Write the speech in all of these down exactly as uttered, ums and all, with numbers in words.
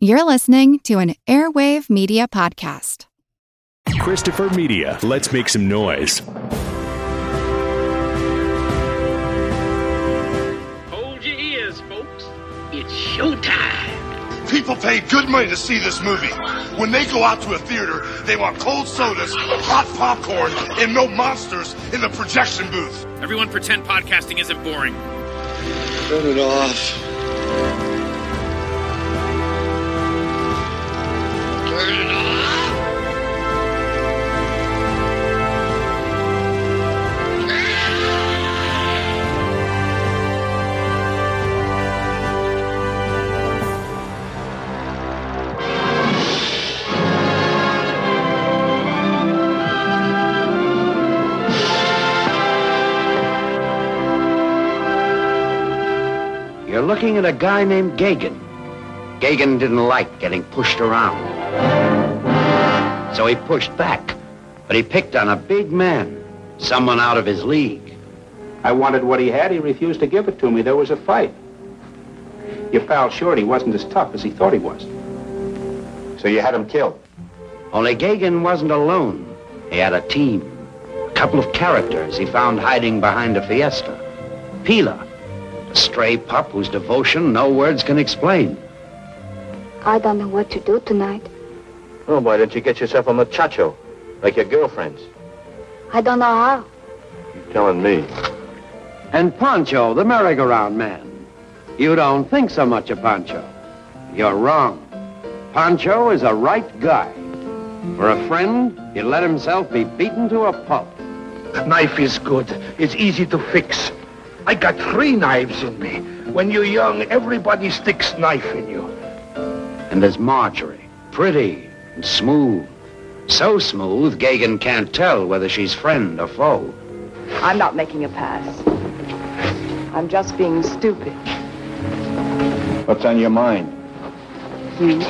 You're listening to an Airwave Media Podcast. Christopher Media, let's make some noise. Hold your ears, folks. It's showtime. People pay good money to see this movie. When they go out to a theater, they want cold sodas, hot popcorn, and no monsters in the projection booth. Everyone pretend podcasting isn't boring. Turn it off. You're looking at a guy named Gagin. Gagin didn't like getting pushed around. So he pushed back, but he picked on a big man, someone out of his league. I wanted what he had. He refused to give it to me. There was a fight. Your pal Shorty wasn't as tough as he thought he was. So you had him killed. Only Gagin wasn't alone. He had a team, a couple of characters he found hiding behind a fiesta. Pila, a stray pup whose devotion no words can explain. I don't know what to do tonight. Oh, why don't you get yourself a muchacho, like your girlfriends? I don't know how. You're telling me. And Pancho, the merry-go-round man. You don't think so much of Pancho. You're wrong. Pancho is a right guy. For a friend, he let himself be beaten to a pulp. The knife is good. It's easy to fix. I got three knives in me. When you're young, everybody sticks knife in you. And there's Marjorie, pretty. Smooth. So smooth, Gagin can't tell whether she's friend or foe. I'm not making a pass. I'm just being stupid. What's on your mind? You.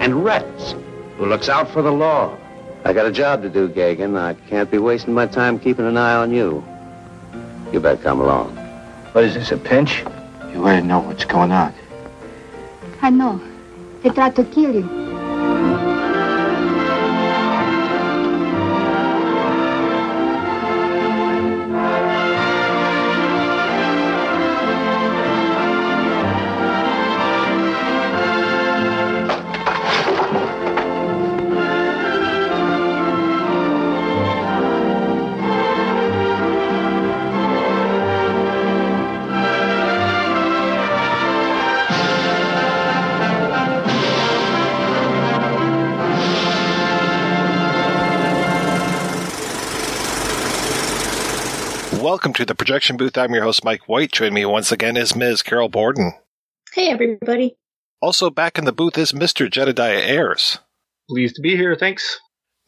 And Rex, who looks out for the law. I got a job to do, Gagin. I can't be wasting my time keeping an eye on you. You better come along. What is this, a pinch? You ought to know what's going on. I know. They tried to kill you. Welcome to the Projection Booth. I'm your host, Mike White. Joining me once again is Miz Carol Borden. Hey, everybody. Also back in the booth is Mister Jedediah Ayers. Pleased to be here, thanks.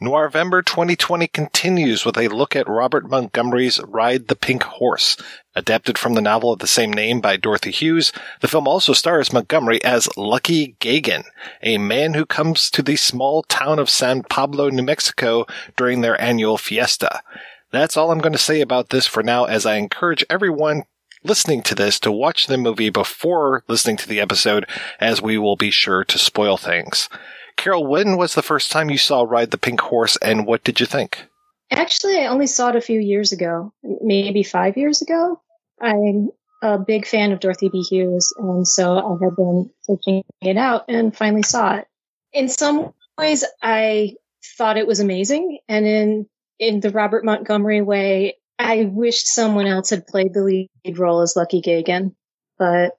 Noirvember twenty twenty continues with a look at Robert Montgomery's Ride the Pink Horse, adapted from the novel of the same name by Dorothy Hughes. The film also stars Montgomery as Lucky Gagin, a man who comes to the small town of San Pablo, New Mexico during their annual fiesta. That's all I'm going to say about this for now, as I encourage everyone listening to this to watch the movie before listening to the episode, as we will be sure to spoil things. Carol, when was the first time you saw Ride the Pink Horse, and what did you think? Actually, I only saw it a few years ago, maybe five years ago. I'm a big fan of Dorothy B. Hughes, and so I had been searching it out and finally saw it. In some ways, I thought it was amazing, and in In the Robert Montgomery way, I wished someone else had played the lead role as Lucky Gagin, but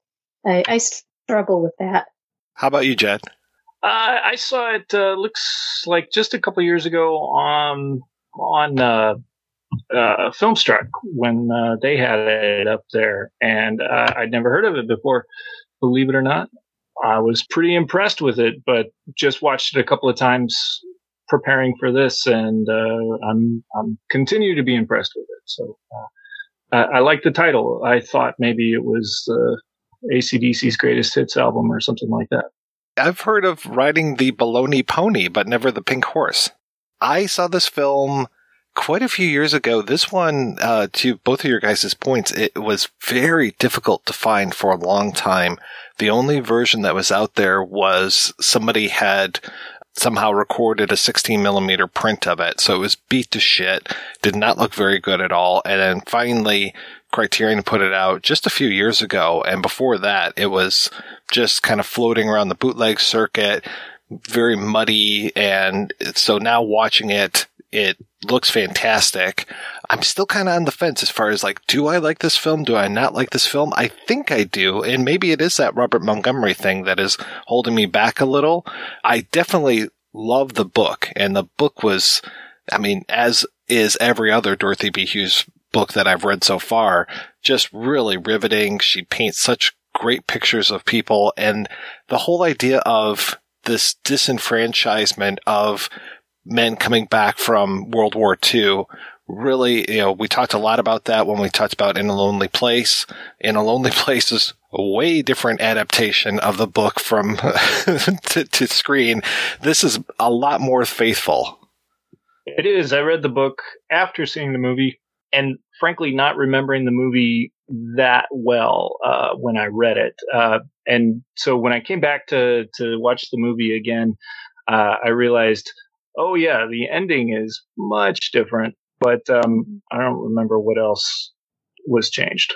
I, I struggle with that. How about you, Jed? Uh, I saw it, uh, looks like just a couple years ago on on uh, uh, Filmstruck when uh, they had it up there, and uh, I'd never heard of it before, believe it or not. I was pretty impressed with it, but just watched it a couple of times preparing for this, and uh, I'm I'm continue to be impressed with it. So uh, I, I like the title. I thought maybe it was uh, A C D C's Greatest Hits album or something like that. I've heard of Riding the Baloney Pony, but never the Pink Horse. I saw this film quite a few years ago. This one, uh, to both of your guys' points, it was very difficult to find for a long time. The only version that was out there was somebody had somehow recorded a sixteen millimeter print of it. So it was beat to shit, did not look very good at all. And then finally, Criterion put it out just a few years ago. And before that, it was just kind of floating around the bootleg circuit, very muddy. And so now watching it, it looks fantastic. I'm still kind of on the fence as far as like, do I like this film? Do I not like this film? I think I do. And maybe it is that Robert Montgomery thing that is holding me back a little. I definitely love the book. And the book was, I mean, as is every other Dorothy B. Hughes book that I've read so far, just really riveting. She paints such great pictures of people. And the whole idea of this disenfranchisement of men coming back from World War Two, really, you know, we talked a lot about that when we talked about In a Lonely Place. In a Lonely Place is a way different adaptation of the book from to, to screen. This is a lot more faithful. It is. I read the book after seeing the movie and frankly not remembering the movie that well uh, when I read it. Uh, and so when I came back to, to watch the movie again, uh, I realized, oh yeah, the ending is much different, but um, I don't remember what else was changed.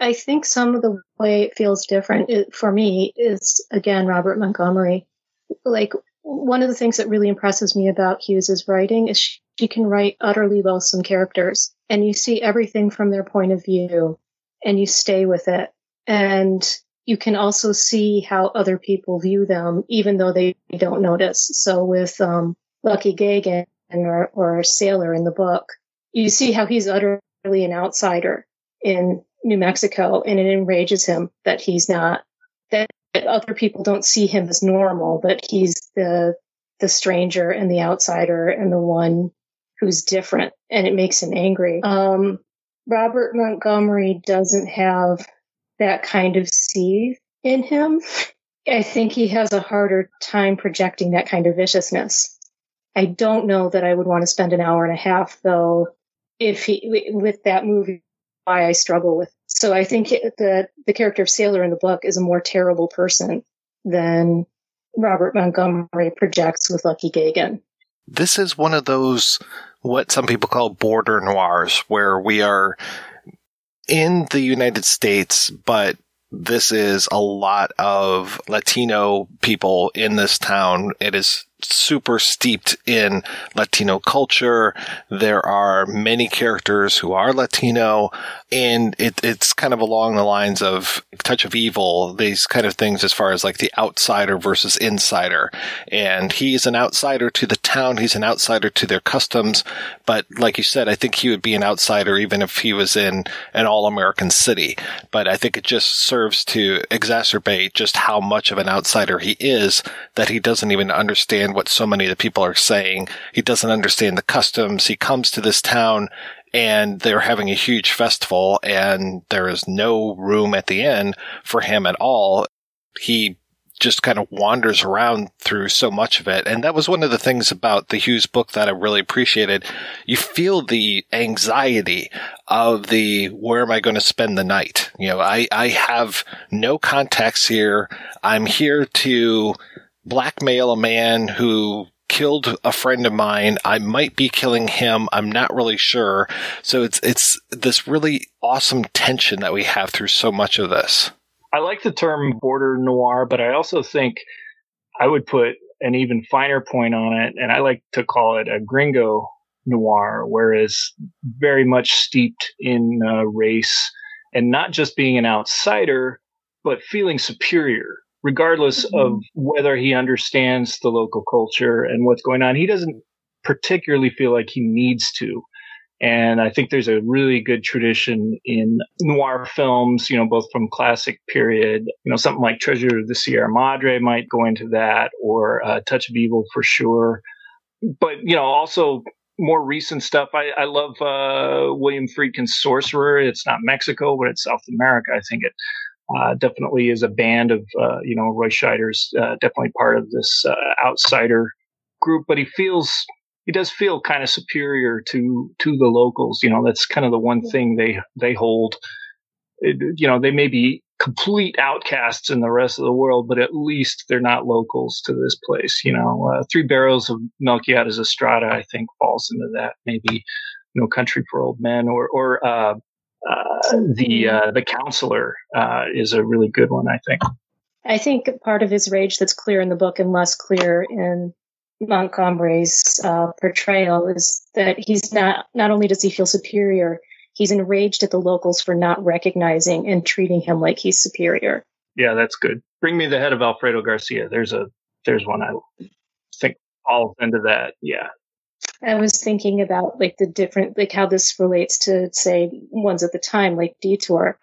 I think some of the way it feels different for me is, again, Robert Montgomery. Like, one of the things that really impresses me about Hughes's writing is she, she can write utterly loathsome characters, and you see everything from their point of view, and you stay with it. And you can also see how other people view them, even though they don't notice. So with um, Lucky Gagin or, or Sailor in the book, you see how he's utterly an outsider in New Mexico, and it enrages him that he's not, that other people don't see him as normal, but he's the the stranger and the outsider and the one who's different, and it makes him angry. Um, Robert Montgomery doesn't have that kind of seethe in him. I think he has a harder time projecting that kind of viciousness. I don't know that I would want to spend an hour and a half, though, if he, with that movie, why I struggle with. So I think it, the, the character of Sailor in the book is a more terrible person than Robert Montgomery projects with Lucky Gagin. This is one of those, what some people call border noirs, where we are in the United States, but this is a lot of Latino people in this town. It is super steeped in Latino culture. There are many characters who are Latino, and it, it's kind of along the lines of Touch of Evil, these kind of things as far as like the outsider versus insider. And he's an outsider to the town. He's an outsider to their customs. But like you said, I think he would be an outsider even if he was in an all-American city. But I think it just serves to exacerbate just how much of an outsider he is, that he doesn't even understand what so many of the people are saying. He doesn't understand the customs. He comes to this town and they're having a huge festival and there is no room at the inn for him at all. He just kind of wanders around through so much of it. And that was one of the things about the Hughes book that I really appreciated. You feel the anxiety of the, where am I going to spend the night? You know, I, I have no contacts here. I'm here to blackmail a man who killed a friend of mine. I might be killing him. I'm not really sure. So it's it's this really awesome tension that we have through so much of this. I like the term border noir, but I also think I would put an even finer point on it, and I like to call it a gringo noir, whereas very much steeped in uh, race and not just being an outsider, but feeling superior. Regardless of whether he understands the local culture and what's going on, he doesn't particularly feel like he needs to. And I think there's a really good tradition in noir films, you know, both from classic period, you know, something like Treasure of the Sierra Madre might go into that, or uh, Touch of Evil for sure. But, you know, also more recent stuff. I, I love uh, William Friedkin's Sorcerer. It's not Mexico, but it's South America. I think it Uh, definitely is a band of, uh, you know, Roy Scheider's uh, definitely part of this uh, outsider group, but he feels he does feel kind of superior to to the locals. You know, that's kind of the one thing they they hold. It, you know, they may be complete outcasts in the rest of the world, but at least they're not locals to this place. You know, uh, Three Barrels of Melquiades Estrada, I think, falls into that. Maybe No Country for Old Men, or or uh, uh, the uh, the counselor uh, is a really good one, I think. I think part of his rage that's clear in the book and less clear in Montgomery's uh, portrayal is that he's not, not only does he feel superior, he's enraged at the locals for not recognizing and treating him like he's superior. Yeah, that's good. Bring Me the Head of Alfredo Garcia. There's a, there's one I think falls into that. Yeah. I was thinking about like the different, like how this relates to say ones at the time, like Detour,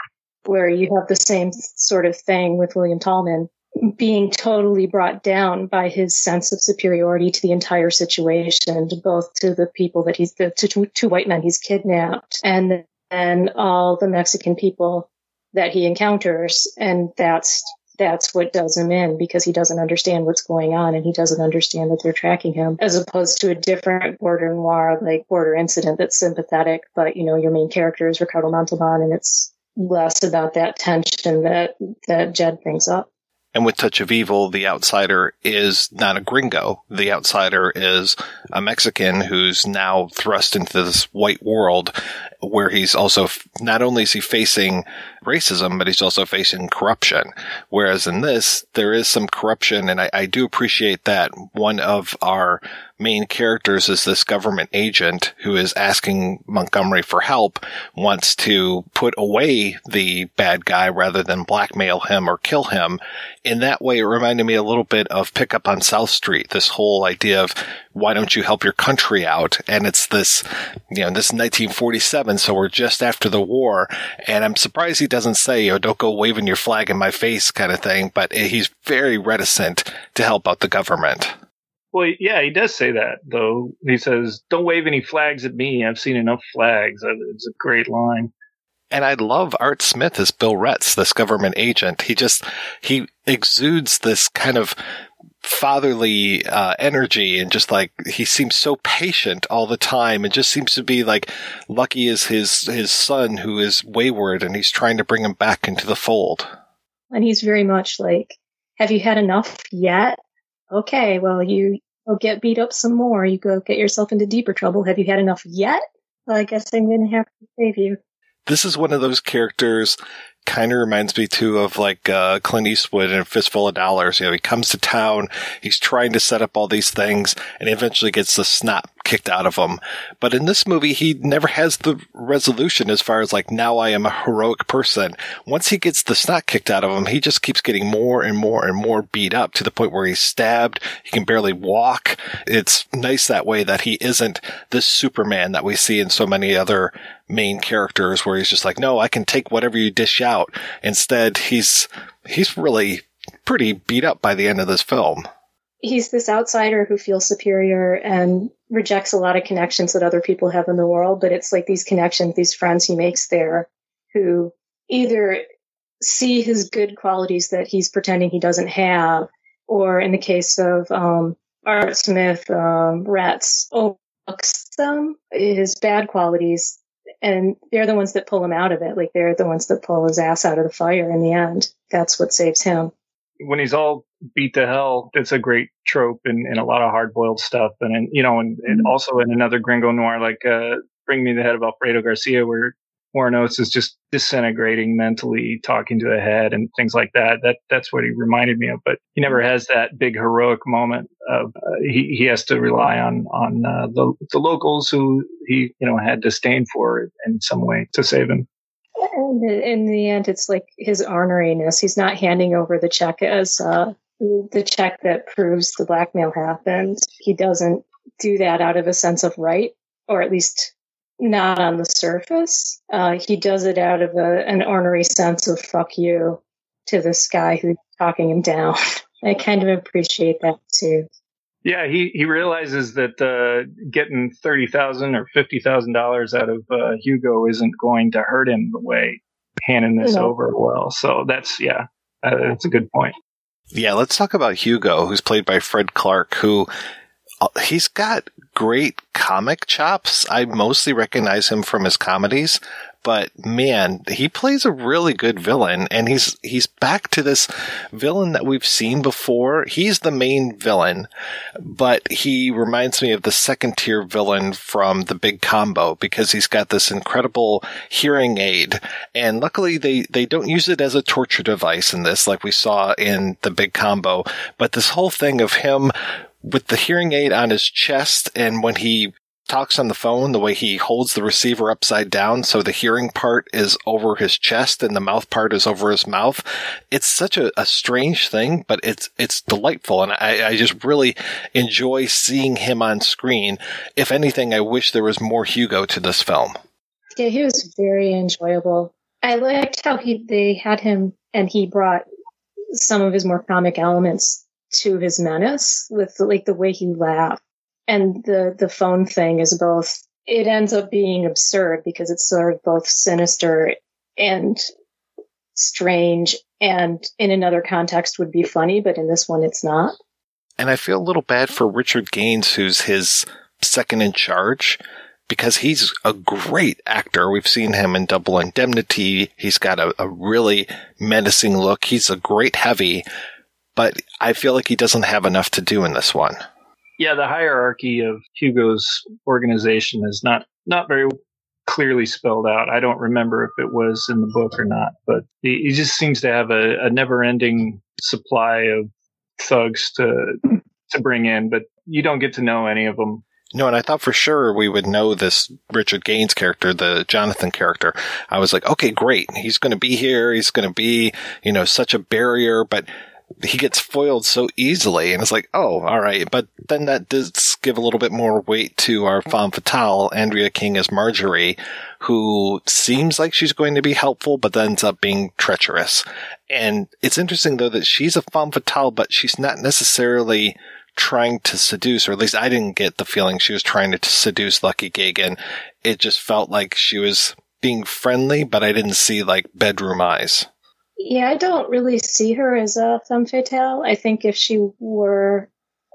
where you have the same sort of thing with William Tallman being totally brought down by his sense of superiority to the entire situation, both to the people that he's, the two, two white men he's kidnapped, and then all the Mexican people that he encounters. And that's, that's what does him in, because he doesn't understand what's going on and he doesn't understand that they're tracking him, as opposed to a different border noir like Border Incident that's sympathetic. But, you know, your main character is Ricardo Montalban, and it's less about that tension that, that Jed brings up. And with Touch of Evil, the outsider is not a gringo. The outsider is a Mexican who's now thrust into this white world where he's also – not only is he facing racism, but he's also facing corruption. Whereas in this, there is some corruption, and I, I do appreciate that. One of our main characters is this government agent who is asking Montgomery for help, wants to put away the bad guy rather than blackmail him or kill him. In that way, it reminded me a little bit of Pick Up on South Street, this whole idea of why don't you help your country out? And it's this, you know, this nineteen forty-seven, so we're just after the war, and I'm surprised he doesn't say, oh, don't go waving your flag in my face kind of thing, but he's very reticent to help out the government. Well, yeah, he does say that, though. He says, don't wave any flags at me. I've seen enough flags. It's a great line. And I love Art Smith as Bill Retz, this government agent. He just, he exudes this kind of fatherly uh, energy, and just like he seems so patient all the time, and just seems to be like lucky is his, his son who is wayward, and he's trying to bring him back into the fold. And he's very much like, have you had enough yet? Okay, well, you go get beat up some more. You go get yourself into deeper trouble. Have you had enough yet? Well, I guess I'm going to have to save you. This is one of those characters, kind of reminds me, too, of like uh, Clint Eastwood in Fistful of Dollars. You know, he comes to town, he's trying to set up all these things, and eventually gets the snot kicked out of him. But in this movie, he never has the resolution as far as like, now I am a heroic person. Once he gets the snot kicked out of him, he just keeps getting more and more and more beat up to the point where he's stabbed. He can barely walk. It's nice that way that he isn't this Superman that we see in so many other main characters, where he's just like, no, I can take whatever you dish out. Instead, he's he's really pretty beat up by the end of this film. He's this outsider who feels superior and rejects a lot of connections that other people have in the world, but it's like these connections, these friends he makes there who either see his good qualities that he's pretending he doesn't have, or in the case of um, Art Smith, um, Rats overlooks them, his bad qualities. And they're the ones that pull him out of it. Like, they're the ones that pull his ass out of the fire in the end. That's what saves him. When he's all beat to hell, it's a great trope in, in a lot of hard-boiled stuff. And, in, you know, and, and also in another gringo noir like uh, Bring Me the Head of Alfredo Garcia, where Warren Oates is just disintegrating mentally, talking to a head and things like that. That That's what he reminded me of. But he never has that big heroic moment. Of uh, he, he has to rely on on uh, the, the locals who he, you know, had disdain for in some way to save him. And in the end, it's like his orneriness. He's not handing over the check as uh, the check that proves the blackmail happened. He doesn't do that out of a sense of right, or at least not on the surface. Uh, he does it out of a, an ornery sense of fuck you to this guy who's talking him down. I kind of appreciate that, too. Yeah, he, he realizes that uh, getting thirty thousand dollars or fifty thousand dollars out of uh, Hugo isn't going to hurt him the way handing this no. over will. So that's, yeah, uh, that's a good point. Yeah, let's talk about Hugo, who's played by Fred Clark, who uh, he's got great comic chops. I mostly recognize him from his comedies, but man, he plays a really good villain, and he's he's back to this villain that we've seen before. He's the main villain, but he reminds me of the second-tier villain from The Big Combo because he's got this incredible hearing aid, and luckily they, they don't use it as a torture device in this like we saw in The Big Combo, but this whole thing of him with the hearing aid on his chest, and when he talks on the phone, the way he holds the receiver upside down so the hearing part is over his chest and the mouth part is over his mouth. It's such a, a strange thing, but it's it's delightful, and I, I just really enjoy seeing him on screen. If anything, I wish there was more Hugo to this film. Yeah, he was very enjoyable. I liked how he they had him, and he brought some of his more comic elements to his menace with like the way he laughed. And the, the phone thing is both, it ends up being absurd because it's sort of both sinister and strange, and in another context would be funny, but in this one it's not. And I feel a little bad for Richard Gaines, who's his second in charge, because he's a great actor. We've seen him in Double Indemnity. He's got a, a really menacing look. He's a great heavy, but I feel like he doesn't have enough to do in this one. Yeah, the hierarchy of Hugo's organization is not, not very clearly spelled out. I don't remember if it was in the book or not, but he, he just seems to have a, a never-ending supply of thugs to to bring in, but you don't get to know any of them. No, and I thought for sure we would know this Richard Gaines character, the Jonathan character. I was like, okay, great. He's going to be here. He's going to be, you know, such a barrier, but he gets foiled so easily, and it's like, oh, all right. But then that does give a little bit more weight to our femme fatale, Andrea King as Marjorie, who seems like she's going to be helpful, but ends up being treacherous. And it's interesting, though, that she's a femme fatale, but she's not necessarily trying to seduce, or at least I didn't get the feeling she was trying to seduce Lucky Gagin. It just felt like she was being friendly, but I didn't see, like, bedroom eyes. Yeah, I don't really see her as a femme fatale. I think if she were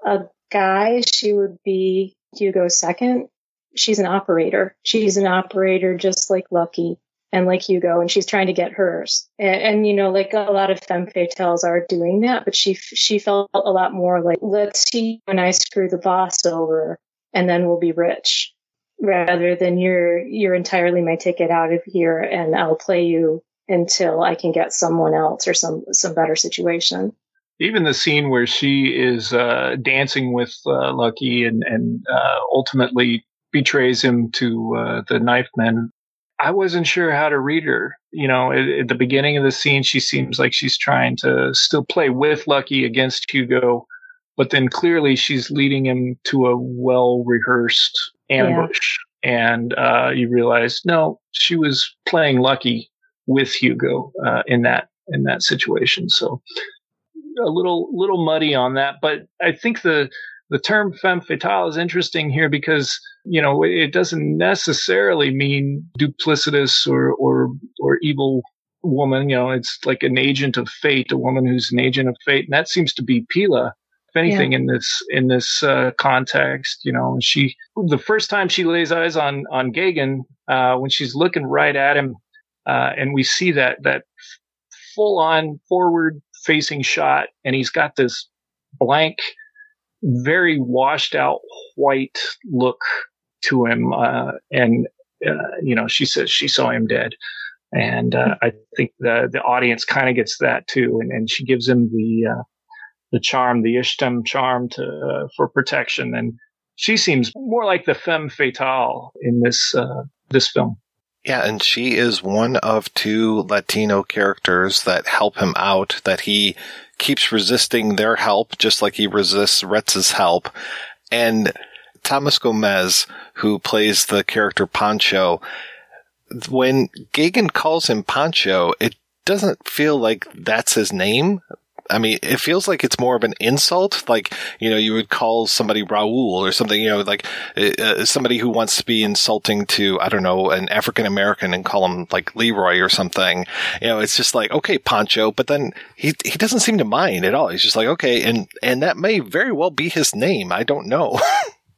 a guy, she would be Hugo's second. She's an operator. She's an operator just like Lucky and like Hugo, and she's trying to get hers. And, and you know, like a lot of femme fatales are doing that, but she she felt a lot more like, let's see when I screw the boss over, and then we'll be rich, rather than you're you're entirely my ticket out of here, and I'll play you until I can get someone else or some, some better situation. Even the scene where she is uh, dancing with uh, Lucky and, and uh, ultimately betrays him to uh, the knife men, I wasn't sure how to read her. You know, at, at the beginning of the scene, she seems like she's trying to still play with Lucky against Hugo, but then clearly she's leading him to a well-rehearsed ambush. Yeah. And uh, you realize, no, she was playing Lucky with Hugo uh, in that in that situation. So a little little muddy on that, but I think the the term femme fatale is interesting here because, you know, it doesn't necessarily mean duplicitous or or or evil woman. You know, it's like an agent of fate, a woman who's an agent of fate, and that seems to be Pila. If anything, yeah. in this in this uh, context, you know, she the first time she lays eyes on on Gagin, uh, when she's looking right at him. Uh, and we see that that full-on forward-facing shot, and he's got this blank, very washed-out white look to him. Uh, and uh, you know, she says she saw him dead, and uh, I think the the audience kind of gets that too. And, and she gives him the uh, the charm, the Ishtam charm, to uh, for protection. And she seems more like the femme fatale in this uh, this film. Yeah, and she is one of two Latino characters that help him out, that he keeps resisting their help, just like he resists Retz's help. And Thomas Gomez, who plays the character Pancho, when Gagin calls him Pancho, it doesn't feel like that's his name. I mean, it feels like it's more of an insult. Like, you know, you would call somebody Raul or something, you know, like uh, somebody who wants to be insulting to, I don't know, an African-American and call him like Leroy or something. You know, it's just like, okay, Pancho. But then he he doesn't seem to mind at all. He's just like, okay. And, and that may very well be his name. I don't know.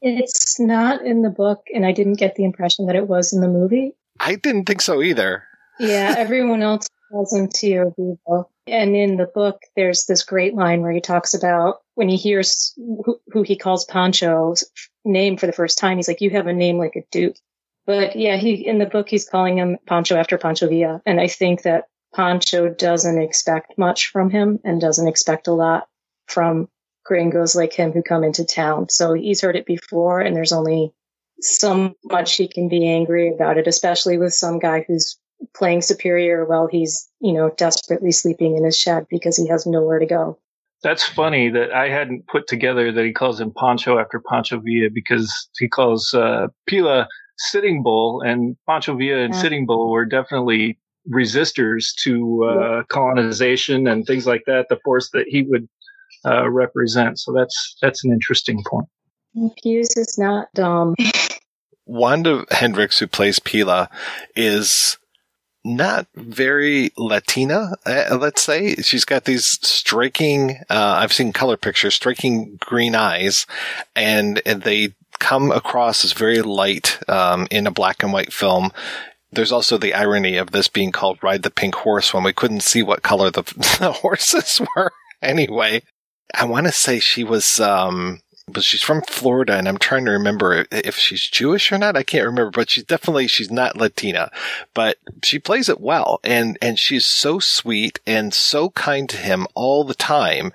It's not in the book, and I didn't get the impression that it was in the movie. I didn't think so either. Yeah, everyone else calls him Tio Vivo. And in the book, there's this great line where he talks about when he hears who, who he calls Pancho's name for the first time, he's like, you have a name like a duke. But yeah, he in the book, he's calling him Pancho after Pancho Villa. And I think that Pancho doesn't expect much from him and doesn't expect a lot from gringos like him who come into town. So he's heard it before, and there's only so much he can be angry about it, especially with some guy who's playing superior while he's, you know, desperately sleeping in his shed because he has nowhere to go. That's funny that I hadn't put together that he calls him Pancho after Pancho Villa, because he calls uh, Pila Sitting Bull, and Pancho Villa and yeah. Sitting Bull were definitely resistors to uh, colonization and things like that, the force that he would uh, represent. So that's that's an interesting point. Hughes is not dumb. Wanda Hendrix, who plays Pila, is not very Latina, uh, let's say. She's got these striking, uh, I've seen color pictures, striking green eyes, and, and they come across as very light um, in a black and white film. There's also the irony of this being called Ride the Pink Horse when we couldn't see what color the, the horses were. Anyway, I want to say she was... Um, But she's from Florida, and I'm trying to remember if she's Jewish or not. I can't remember, but she's definitely, she's not Latina, but she plays it well. And, and she's so sweet and so kind to him all the time.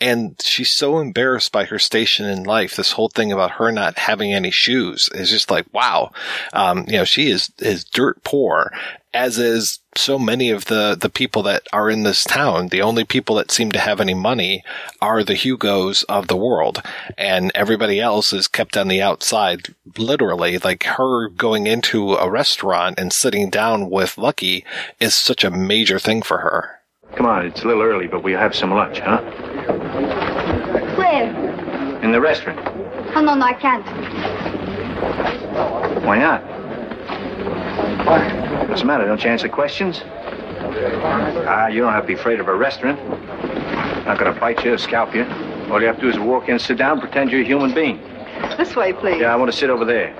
And she's so embarrassed by her station in life. This whole thing about her not having any shoes is just like, wow. Um, you know, she is, is dirt poor, as is so many of the, the people that are in this town. The only people that seem to have any money are the Hugos of the world, and everybody else is kept on the outside, literally. Like, her going into a restaurant and sitting down with Lucky is such a major thing for her. Come on, it's a little early, but we'll have some lunch, huh? Where? In the restaurant. Oh, no, no, I can't. Why not? What's the matter? Don't you answer questions? Ah, you don't have to be afraid of a restaurant. Not going to bite you or scalp you. All you have to do is walk in, sit down, pretend you're a human being. This way, please. Yeah, I want to sit over there.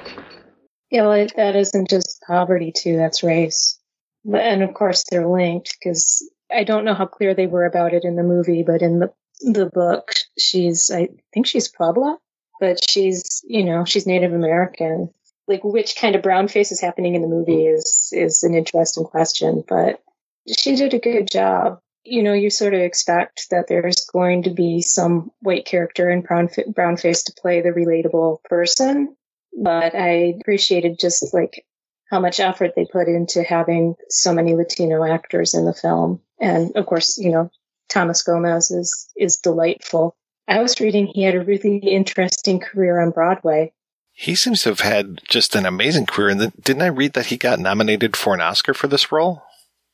Yeah, well, that isn't just poverty, too. That's race. And, of course, they're linked, because I don't know how clear they were about it in the movie, but in the the book, she's, I think she's Puebla, but she's, you know, she's Native American. Like, which kind of brown face is happening in the movie is is an interesting question, but she did a good job. You know, you sort of expect that there's going to be some white character and brown, brown face to play the relatable person, but I appreciated just, like, how much effort they put into having so many Latino actors in the film. And, of course, you know, Thomas Gomez is is delightful. I was reading he had a really interesting career on Broadway. He seems to have had just an amazing career. And didn't I read that he got nominated for an Oscar for this role?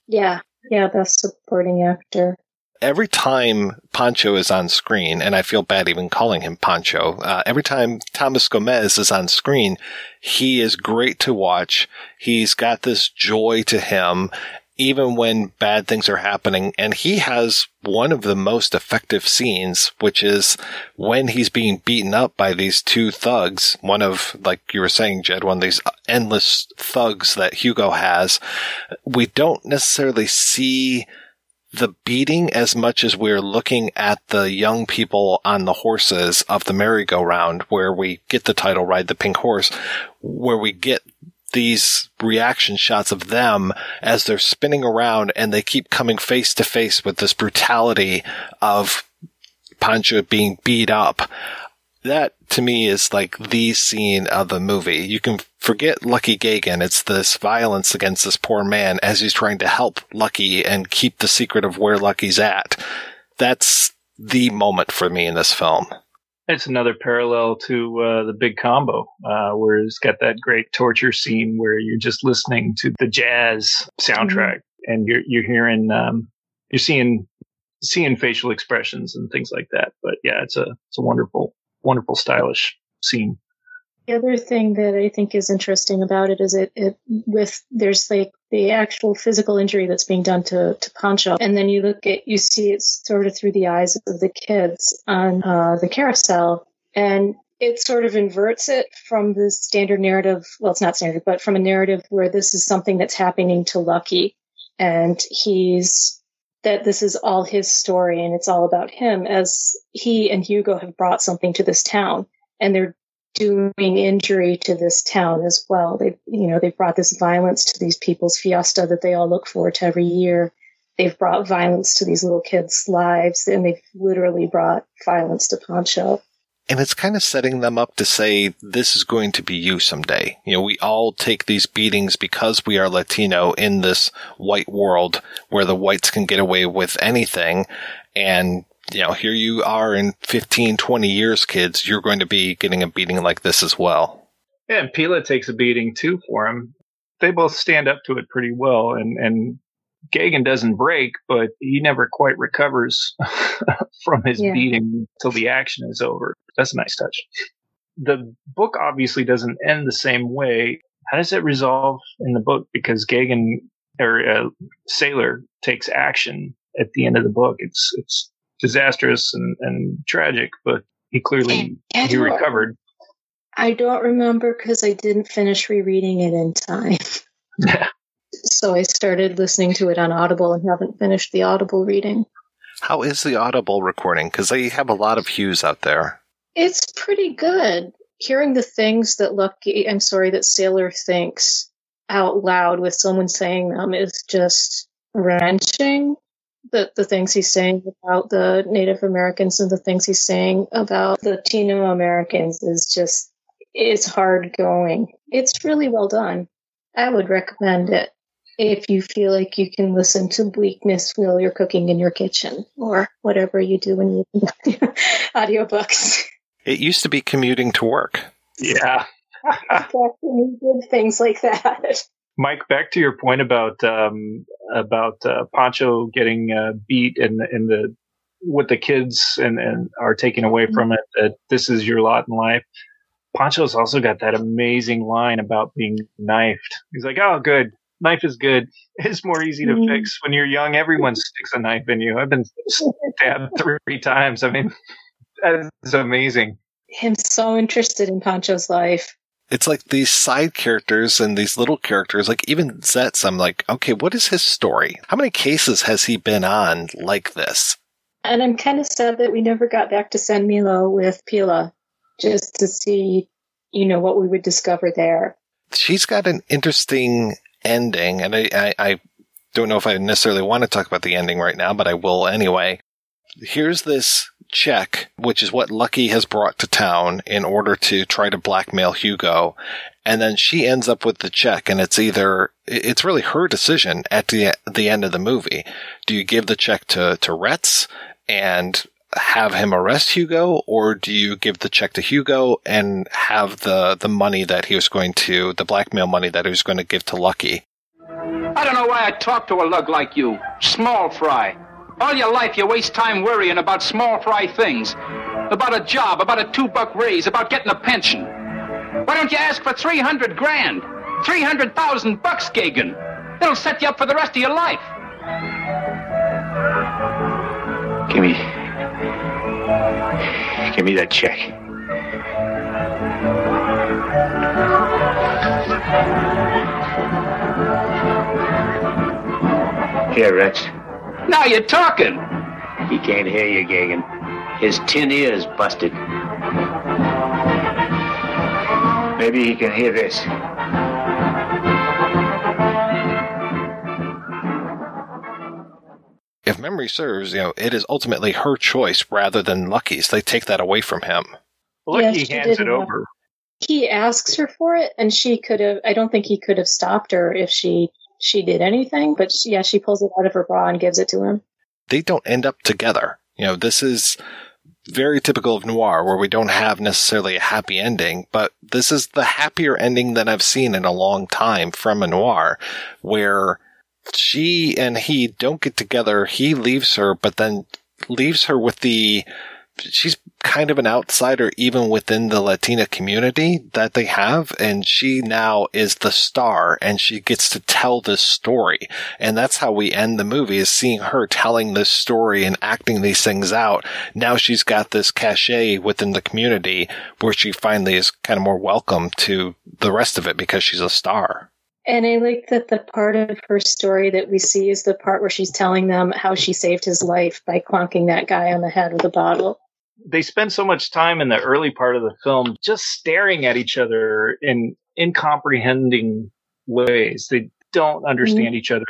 Yeah. Yeah, best supporting actor. Every time Pancho is on screen, and I feel bad even calling him Pancho, uh, every time Thomas Gomez is on screen, he is great to watch. He's got this joy to him, even when bad things are happening. And he has one of the most effective scenes, which is when he's being beaten up by these two thugs. One of, like you were saying, Jed, one of these endless thugs that Hugo has. We don't necessarily see the beating as much as we're looking at the young people on the horses of the merry-go-round, where we get the title Ride the Pink Horse, where we get these reaction shots of them as they're spinning around, and they keep coming face to face with this brutality of Pancho being beat up. That, to me, is like the scene of the movie. You can forget Lucky Gagin. It's this violence against this poor man as he's trying to help Lucky and keep the secret of where Lucky's at. That's the moment for me in this film. It's another parallel to uh, The Big Combo, uh, where it's got that great torture scene where you're just listening to the jazz soundtrack, mm-hmm. and you're you're hearing, um, you're seeing seeing facial expressions and things like that. But yeah, it's a it's a wonderful, wonderful, stylish scene. The other thing that I think is interesting about it is it, it with there's like the actual physical injury that's being done to, to Pancho. And then you look at, you see it sort of through the eyes of the kids on uh, the carousel. And it sort of inverts it from the standard narrative. Well, it's not standard, but from a narrative where this is something that's happening to Lucky and he's that this is all his story and it's all about him, as he and Hugo have brought something to this town and they're doing injury to this town as well. They've, you know, they've brought this violence to these people's fiesta that they all look forward to every year. They've brought violence to these little kids' lives, and they've literally brought violence to Pancho. And it's kind of setting them up to say, this is going to be you someday. You know, we all take these beatings because we are Latino in this white world where the whites can get away with anything. And, you know, here you are in fifteen, twenty years, kids, you're going to be getting a beating like this as well. Yeah, and Pila takes a beating too for him. They both stand up to it pretty well, and, and Gagan doesn't break, but he never quite recovers from his yeah. beating till the action is over. That's a nice touch. The book obviously doesn't end the same way. How does it resolve in the book? Because Gagan or uh, Sailor takes action at the end of the book. It's it's disastrous and, and tragic, but he clearly and, he recovered. I don't remember because I didn't finish rereading it in time. Yeah. So I started listening to it on Audible and haven't finished the Audible reading. How is the Audible recording? Because they have a lot of Hughes out there. It's pretty good. Hearing the things that Lucky, I'm sorry, that Sailor thinks out loud with someone saying them is just wrenching. The, the things he's saying about the Native Americans and the things he's saying about the Latino Americans is just, it's hard going. It's really well done. I would recommend it. If you feel like you can listen to bleakness while you're cooking in your kitchen or whatever you do when you do audiobooks. It used to be commuting to work. Yeah. Exactly. Did things like that. Mike, back to your point about um, about uh, Pancho getting uh, beat and and the what the kids and, and are taken away mm-hmm. from it, that this is your lot in life. Pancho's also got that amazing line about being knifed. He's like, oh, good. Knife is good. It's more easy to mm. fix. When you're young, everyone sticks a knife in you. I've been stabbed three times. I mean, that is amazing. I'm so interested in Pancho's life. It's like these side characters and these little characters, like even Zets, I'm like, okay, what is his story? How many cases has he been on like this? And I'm kind of sad that we never got back to San Milo with Pila, just to see, you know, what we would discover there. She's got an interesting ending, and I, I, I don't know if I necessarily want to talk about the ending right now, but I will anyway. Here's this check, which is what Lucky has brought to town in order to try to blackmail Hugo, and then she ends up with the check, and it's either it's really her decision at the the end of the movie. Do you give the check to, to Retz and have him arrest Hugo, or do you give the check to Hugo and have the the money that he was going to, the blackmail money that he was going to give to Lucky? I don't know why I talk to a lug like you, small fry. All your life you waste time worrying about small fry things, about a job, about a two-buck raise, about getting a pension. Why don't you ask for three hundred grand, three hundred thousand bucks, Gagan? It'll set you up for the rest of your life. Give me, give me that check. Here, Rex. Now you're talking. He can't hear you, Gagan. His tin ear is busted. Maybe he can hear this. If memory serves, you know, it is ultimately her choice rather than Lucky's. They take that away from him. Well, Lucky yeah, hands it over. Have, he asks her for it, and she could have. I don't think he could have stopped her if she. she did anything, but she, yeah, she pulls it out of her bra and gives it to him. They don't end up together. You know, this is very typical of noir where we don't have necessarily a happy ending, but this is the happier ending that I've seen in a long time from a noir where she and he don't get together. He leaves her, but then leaves her with the she's kind of an outsider even within the Latina community that they have, and she now is the star, and she gets to tell this story. And that's how we end the movie, is seeing her telling this story and acting these things out. Now she's got this cachet within the community where she finally is kind of more welcome to the rest of it because she's a star. And I like that the part of her story that we see is the part where she's telling them how she saved his life by clonking that guy on the head with a bottle. They spend so much time in the early part of the film just staring at each other in incomprehending ways. They don't understand mm-hmm. each other.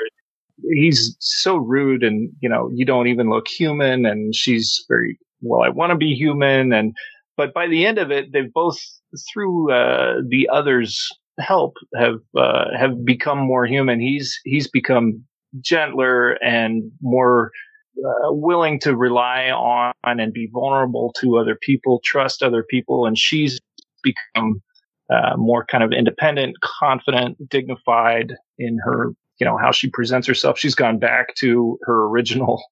He's so rude and, you know, you don't even look human. And she's very, well, I want to be human. And but by the end of it, they've both, through uh, the other's help, have uh, have become more human. He's he's become gentler and more uh, willing to rely on and be vulnerable to other people, trust other people, and she's become uh, more kind of independent, confident, dignified in her, you know, how she presents herself. She's gone back to her original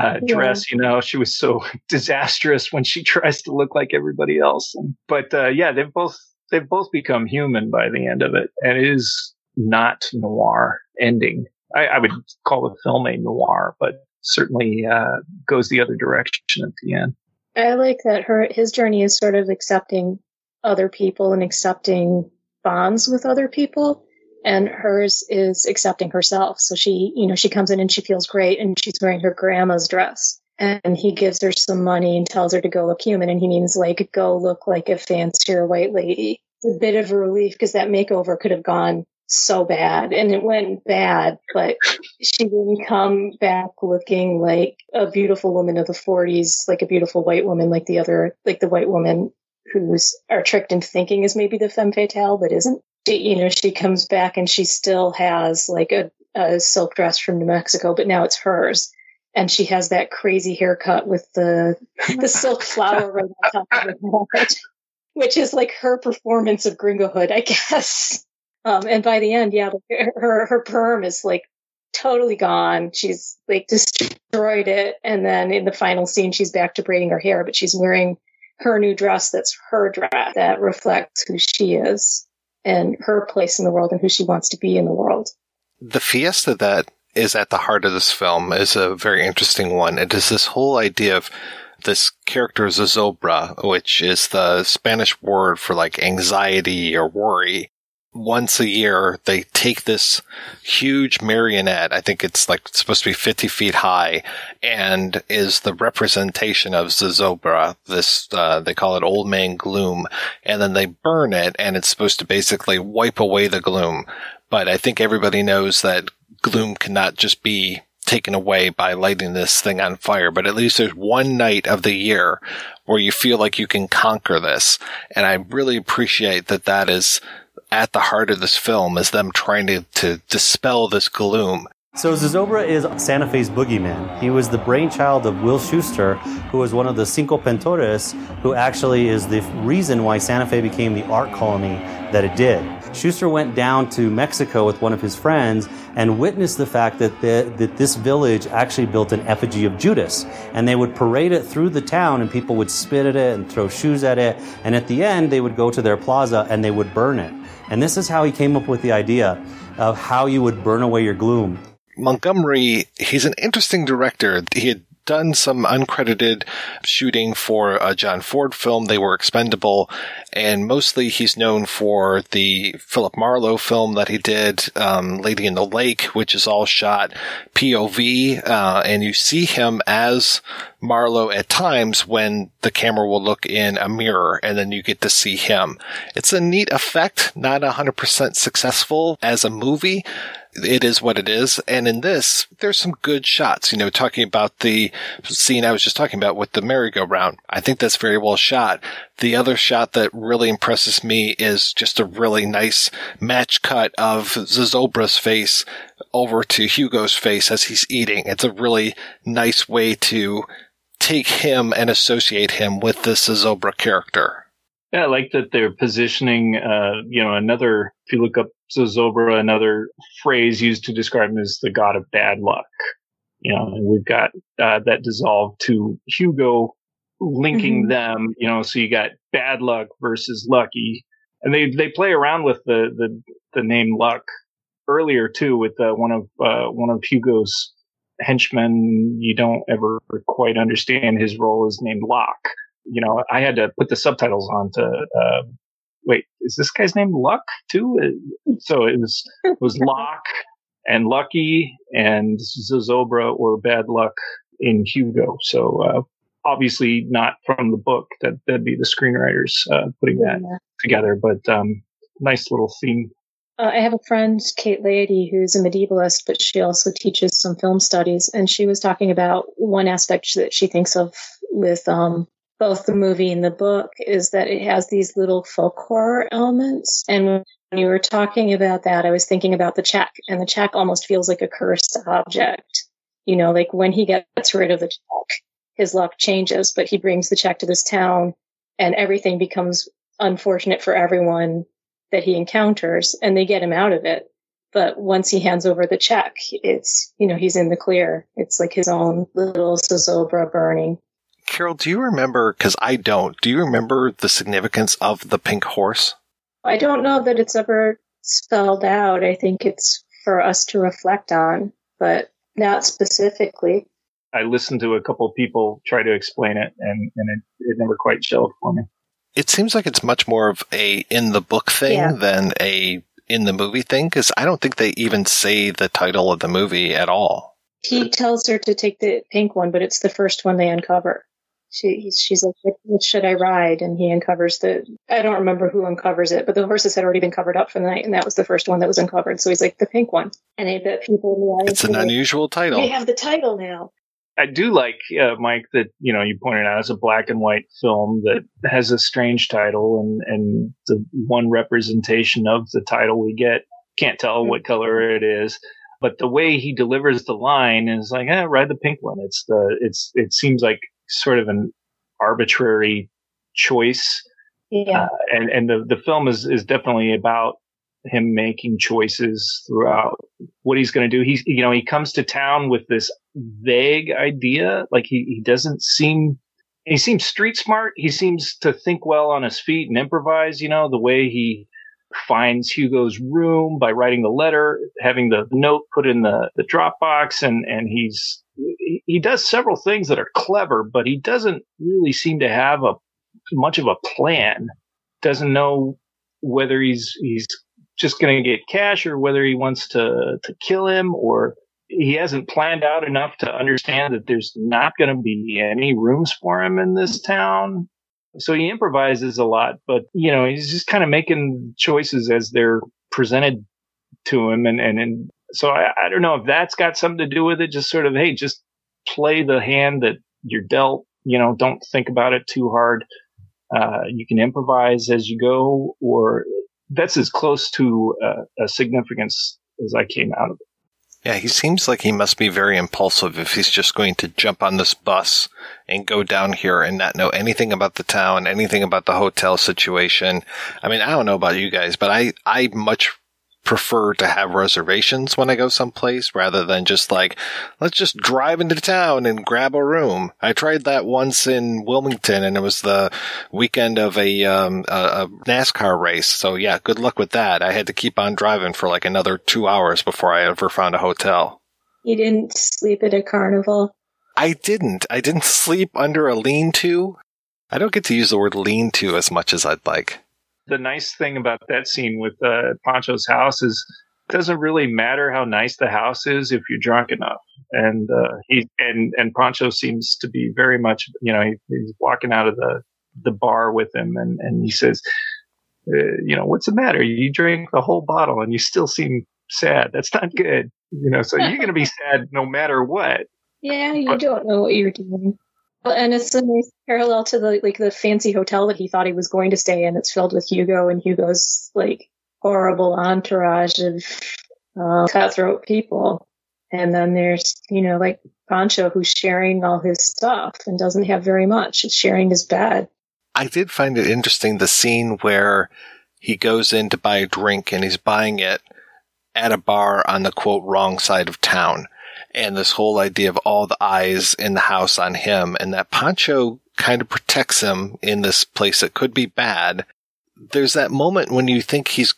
uh, yeah. dress. You know, she was so disastrous when she tries to look like everybody else. But uh, yeah, they've both. They've both become human by the end of it, and it is not noir ending. I, I would call the film a noir, but certainly uh, goes the other direction at the end. I like that her his journey is sort of accepting other people and accepting bonds with other people, and hers is accepting herself. So she, you know, she comes in and she feels great, and she's wearing her grandma's dress. And he gives her some money and tells her to go look human. And he means, like, go look like a fancier white lady. It's a bit of a relief because that makeover could have gone so bad. And it went bad, but she didn't come back looking like a beautiful woman of the forties, like a beautiful white woman, like the other, like the white woman who's are tricked into thinking is maybe the femme fatale, but isn't. She, you know, she comes back and she still has like a, a silk dress from New Mexico, but now it's hers. And she has that crazy haircut with the the silk flower right on top of her head, which is like her performance of gringohood, I guess. Um, and by the end, yeah, her her perm is like totally gone. She's like destroyed it. And then in the final scene, she's back to braiding her hair, but she's wearing her new dress. That's her dress that reflects who she is and her place in the world and who she wants to be in the world. The fiesta that is at the heart of this film is a very interesting one. It is this whole idea of this character Zozobra, which is the Spanish word for like anxiety or worry. Once a year, they take this huge marionette. I think it's like supposed to be fifty feet high, and is the representation of Zozobra. This, uh, they call it Old Man Gloom, and then they burn it, and it's supposed to basically wipe away the gloom. But I think everybody knows that gloom cannot just be taken away by lighting this thing on fire, but at least there's one night of the year where you feel like you can conquer this. And I really appreciate that that is at the heart of this film, is them trying to, to dispel this gloom. So Zozobra is Santa Fe's boogeyman. He was the brainchild of Will Schuster, who was one of the cinco pintores, who actually is the reason why Santa Fe became the art colony that it did. Schuster went down to Mexico with one of his friends and witnessed the fact that the, that this village actually built an effigy of Judas. And they would parade it through the town, and people would spit at it and throw shoes at it. And at the end, they would go to their plaza and they would burn it. And this is how he came up with the idea of how you would burn away your gloom. Montgomery, he's an interesting director. He had done some uncredited shooting for a John Ford film. They were Expendable. And mostly he's known for the Philip Marlowe film that he did, um, Lady in the Lake, which is all shot P O V. Uh, and you see him as Marlowe at times when the camera will look in a mirror, and then you get to see him. It's a neat effect, not one hundred percent successful as a movie. It is what it is. And in this, there's some good shots, you know, talking about the scene I was just talking about with the merry-go-round. I think that's very well shot. The other shot that really impresses me is just a really nice match cut of Zozobra's face over to Hugo's face as he's eating. It's a really nice way to take him and associate him with the Zozobra character. Yeah, I like that they're positioning, uh, you know, another, if you look up Zozobra, another phrase used to describe him is the god of bad luck. You know, and we've got uh, that dissolved to Hugo, linking mm-hmm. them, you know, so you got bad luck versus lucky. And they, they play around with the, the, the name Luck earlier too, with uh, one of, uh, one of Hugo's henchmen. You don't ever quite understand his role is named Locke. You know, I had to put the subtitles on to, uh, wait, is this guy's name Luck too? So it was, it was Locke and Lucky and Zozobra or Bad Luck in Hugo. So, uh, obviously not from the book. That, that'd be the screenwriters uh, putting that yeah. together, but um, nice little theme. Uh, I have a friend, Kate Lady, who's a medievalist, but she also teaches some film studies. And she was talking about one aspect that she thinks of with um, both the movie and the book is that it has these little folk horror elements. And when you were talking about that, I was thinking about the check, and the check almost feels like a cursed object. You know, like when he gets rid of the check, his luck changes, but he brings the check to this town and everything becomes unfortunate for everyone that he encounters, and they get him out of it. But once he hands over the check, it's, you know, he's in the clear. It's like his own little Zozobra burning. Carol, do you remember, because I don't, do you remember the significance of the pink horse? I don't know that it's ever spelled out. I think it's for us to reflect on, but not specifically. I listened to a couple of people try to explain it, and, and it, it never quite shelled for me. It seems like it's much more of a in-the-book thing yeah. than a in-the-movie thing, because I don't think they even say the title of the movie at all. He tells her to take the pink one, but it's the first one they uncover. She, he's, she's like, what should I ride? And he uncovers the... I don't remember who uncovers it, but the horses had already been covered up for the night, and that was the first one that was uncovered. So he's like, the pink one. And I bet people in the audience... It's an unusual title. They have the title now. I do like, uh, Mike, that, you know, you pointed out it's a black and white film that has a strange title, and, and the one representation of the title we get, can't tell what color it is. But the way he delivers the line is like, eh, ride the pink one. It's the, it's, it seems like sort of an arbitrary choice. Yeah. Uh, and, and the, the film is, is definitely about him making choices throughout what he's going to do. He's, you know, he comes to town with this vague idea. Like he, he doesn't seem, he seems street smart. He seems to think well on his feet and improvise, you know, the way he finds Hugo's room by writing the letter, having the note put in the, the Dropbox. And, and he's, he, he does several things that are clever, but he doesn't really seem to have a much of a plan. Doesn't know whether he's, he's, just going to get cash or whether he wants to, to kill him, or he hasn't planned out enough to understand that there's not going to be any rooms for him in this town. So he improvises a lot, but you know, he's just kind of making choices as they're presented to him. And, and, and so I, I don't know if that's got something to do with it. Just sort of, hey, just play the hand that you're dealt, you know, don't think about it too hard. Uh, you can improvise as you go, or that's as close to uh, a significance as I came out of it. Yeah, he seems like he must be very impulsive if he's just going to jump on this bus and go down here and not know anything about the town, anything about the hotel situation. I mean, I don't know about you guys, but I, I much prefer to have reservations when I go someplace rather than just like, let's just drive into town and grab a room. I tried that once in Wilmington, and it was the weekend of a, um, a, a NASCAR race. So yeah, good luck with that. I had to keep on driving for like another two hours before I ever found a hotel. You didn't sleep at a carnival? I didn't. I didn't sleep under a lean-to. I don't get to use the word lean-to as much as I'd like. The nice thing about that scene with uh, Pancho's house is it doesn't really matter how nice the house is if you're drunk enough. And uh, he and, and Pancho seems to be very much, you know, he, he's walking out of the, the bar with him, and, and he says, uh, you know, what's the matter? You drink the whole bottle and you still seem sad. That's not good. You know, so you're going to be sad no matter what. Yeah, you but, don't know what you're doing. Well, and it's a nice parallel to the like the fancy hotel that he thought he was going to stay in. It's filled with Hugo and Hugo's like horrible entourage of uh, cutthroat people. And then there's, you know, like Pancho, who's sharing all his stuff and doesn't have very much. He's sharing his bed. I did find it interesting, the scene where he goes in to buy a drink and he's buying it at a bar on the, quote, wrong side of town. And this whole idea of all the eyes in the house on him, and that Pancho kind of protects him in this place that could be bad. There's that moment when you think he's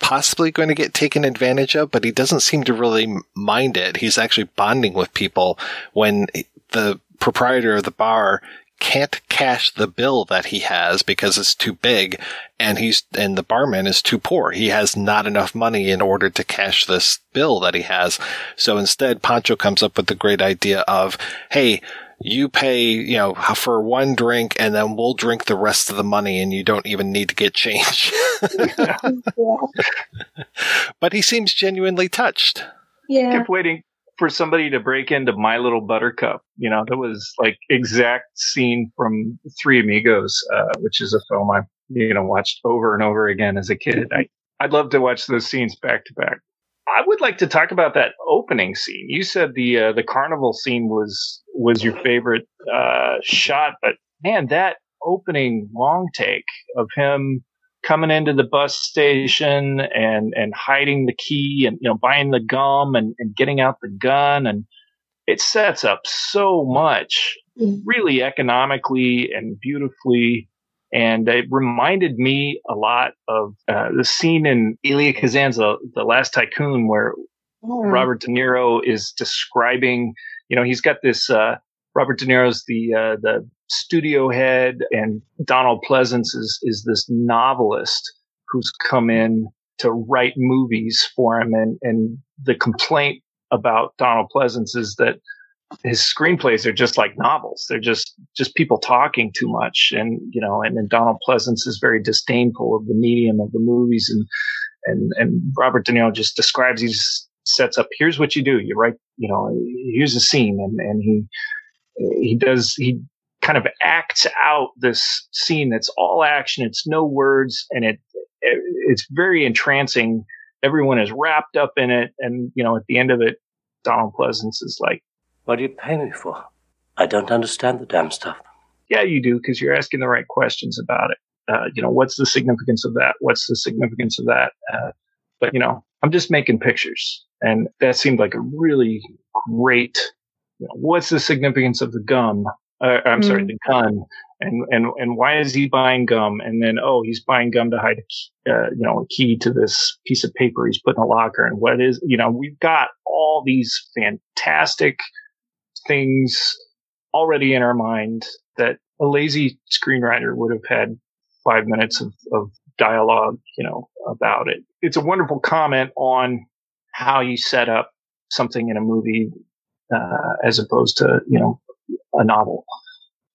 possibly going to get taken advantage of, but he doesn't seem to really mind it. He's actually bonding with people when the proprietor of the bar can't cash the bill that he has because it's too big, and he's and the barman is too poor. He has not enough money in order to cash this bill that he has. So instead, Pancho comes up with the great idea of, hey, you pay, you know, for one drink, and then we'll drink the rest of the money, and you don't even need to get change. Yeah. But he seems genuinely touched. Yeah. I kept waiting for somebody to break into My Little Buttercup. You know, that was like exact scene from Three Amigos, uh, which is a film I, you know, watched over and over again as a kid. I, I'd love to watch those scenes back to back. I would like to talk about that opening scene. You said the uh, the carnival scene was was your favorite uh, shot, but man, that opening long take of him coming into the bus station and, and hiding the key and, you know, buying the gum and, and getting out the gun, and it sets up so much really economically and beautifully. And it reminded me a lot of uh, the scene in Elia Kazan's The, the Last Tycoon, where oh. Robert De Niro is describing, you know, he's got this, uh, Robert De Niro's the uh, the studio head, and Donald Pleasence is, is this novelist who's come in to write movies for him. And, and the complaint about Donald Pleasence is that his screenplays are just like novels. They're just, just people talking too much. And, you know, and then Donald Pleasence is very disdainful of the medium of the movies. And, and, and Robert De Niro just describes, he just sets up, here's what you do. You write, you know, here's a scene. And, and he, he does, he kind of acts out this scene that's all action. It's no words. And it, it it's very entrancing. Everyone is wrapped up in it. And, you know, at the end of it, Donald Pleasence is like, what do you pay me for? I don't understand the damn stuff. Yeah, you do, because you're asking the right questions about it. Uh, you know, what's the significance of that? What's the significance of that? Uh, but, you know, I'm just making pictures. And that seemed like a really great, you know, what's the significance of the gum? Uh, I'm mm. sorry, the gun. And, and and why is he buying gum? And then, oh, he's buying gum to hide, a, uh, you know, a key to this piece of paper he's put in a locker. And what is, you know, we've got all these fantastic things already in our mind that a lazy screenwriter would have had five minutes of, of dialogue, you know, about it. It's a wonderful comment on how you set up something in a movie uh, as opposed to, you know, a novel.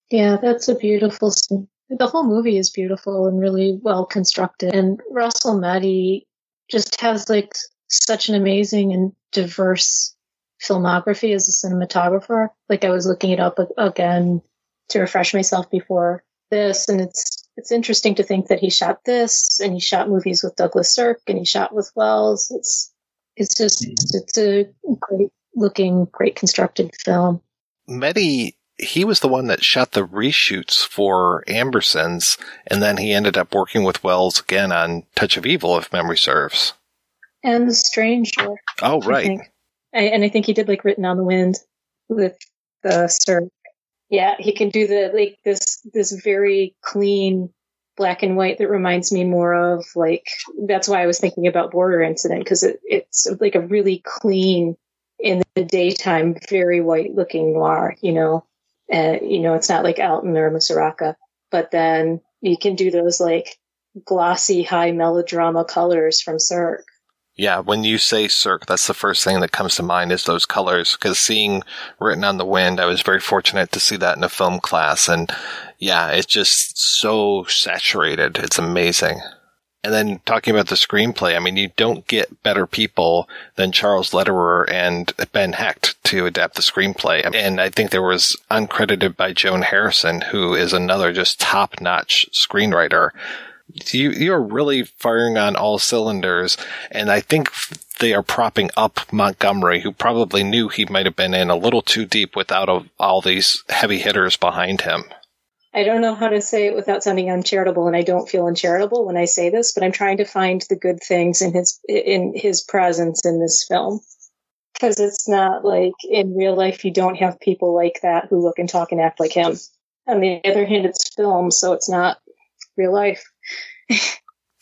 Yeah, that's a beautiful scene. The whole movie is beautiful and really well constructed. And Russell Maddy just has like such an amazing and diverse filmography as a cinematographer. Like, I was looking it up again to refresh myself before this, and it's it's interesting to think that he shot this, and he shot movies with Douglas Sirk, and he shot with Wells. It's it's just it's a great looking, great constructed film. Meddy, he was the one that shot the reshoots for Ambersons, and then he ended up working with Wells again on Touch of Evil, if memory serves. And The Stranger. Oh, right. I, and I think he did like Written on the Wind with the Sir. Yeah, he can do the like this this very clean black and white that reminds me more of like, that's why I was thinking about Border Incident, because it, it's like a really clean in the daytime, very white looking noir, you know, and uh, you know, it's not like Alton or Musaraca, but then you can do those like glossy high melodrama colors from Sirk. Yeah, when you say Cirque, that's the first thing that comes to mind is those colors. Because seeing Written on the Wind, I was very fortunate to see that in a film class. And yeah, it's just so saturated. It's amazing. And then talking about the screenplay, I mean, you don't get better people than Charles Lederer and Ben Hecht to adapt the screenplay. And I think there was uncredited by Joan Harrison, who is another just top-notch screenwriter. You, you're really firing on all cylinders, and I think they are propping up Montgomery, who probably knew he might have been in a little too deep without a, all these heavy hitters behind him. I don't know how to say it without sounding uncharitable, and I don't feel uncharitable when I say this, but I'm trying to find the good things in his in his presence in this film, because it's not like in real life you don't have people like that who look and talk and act like him. On the other hand, it's film, so it's not real life.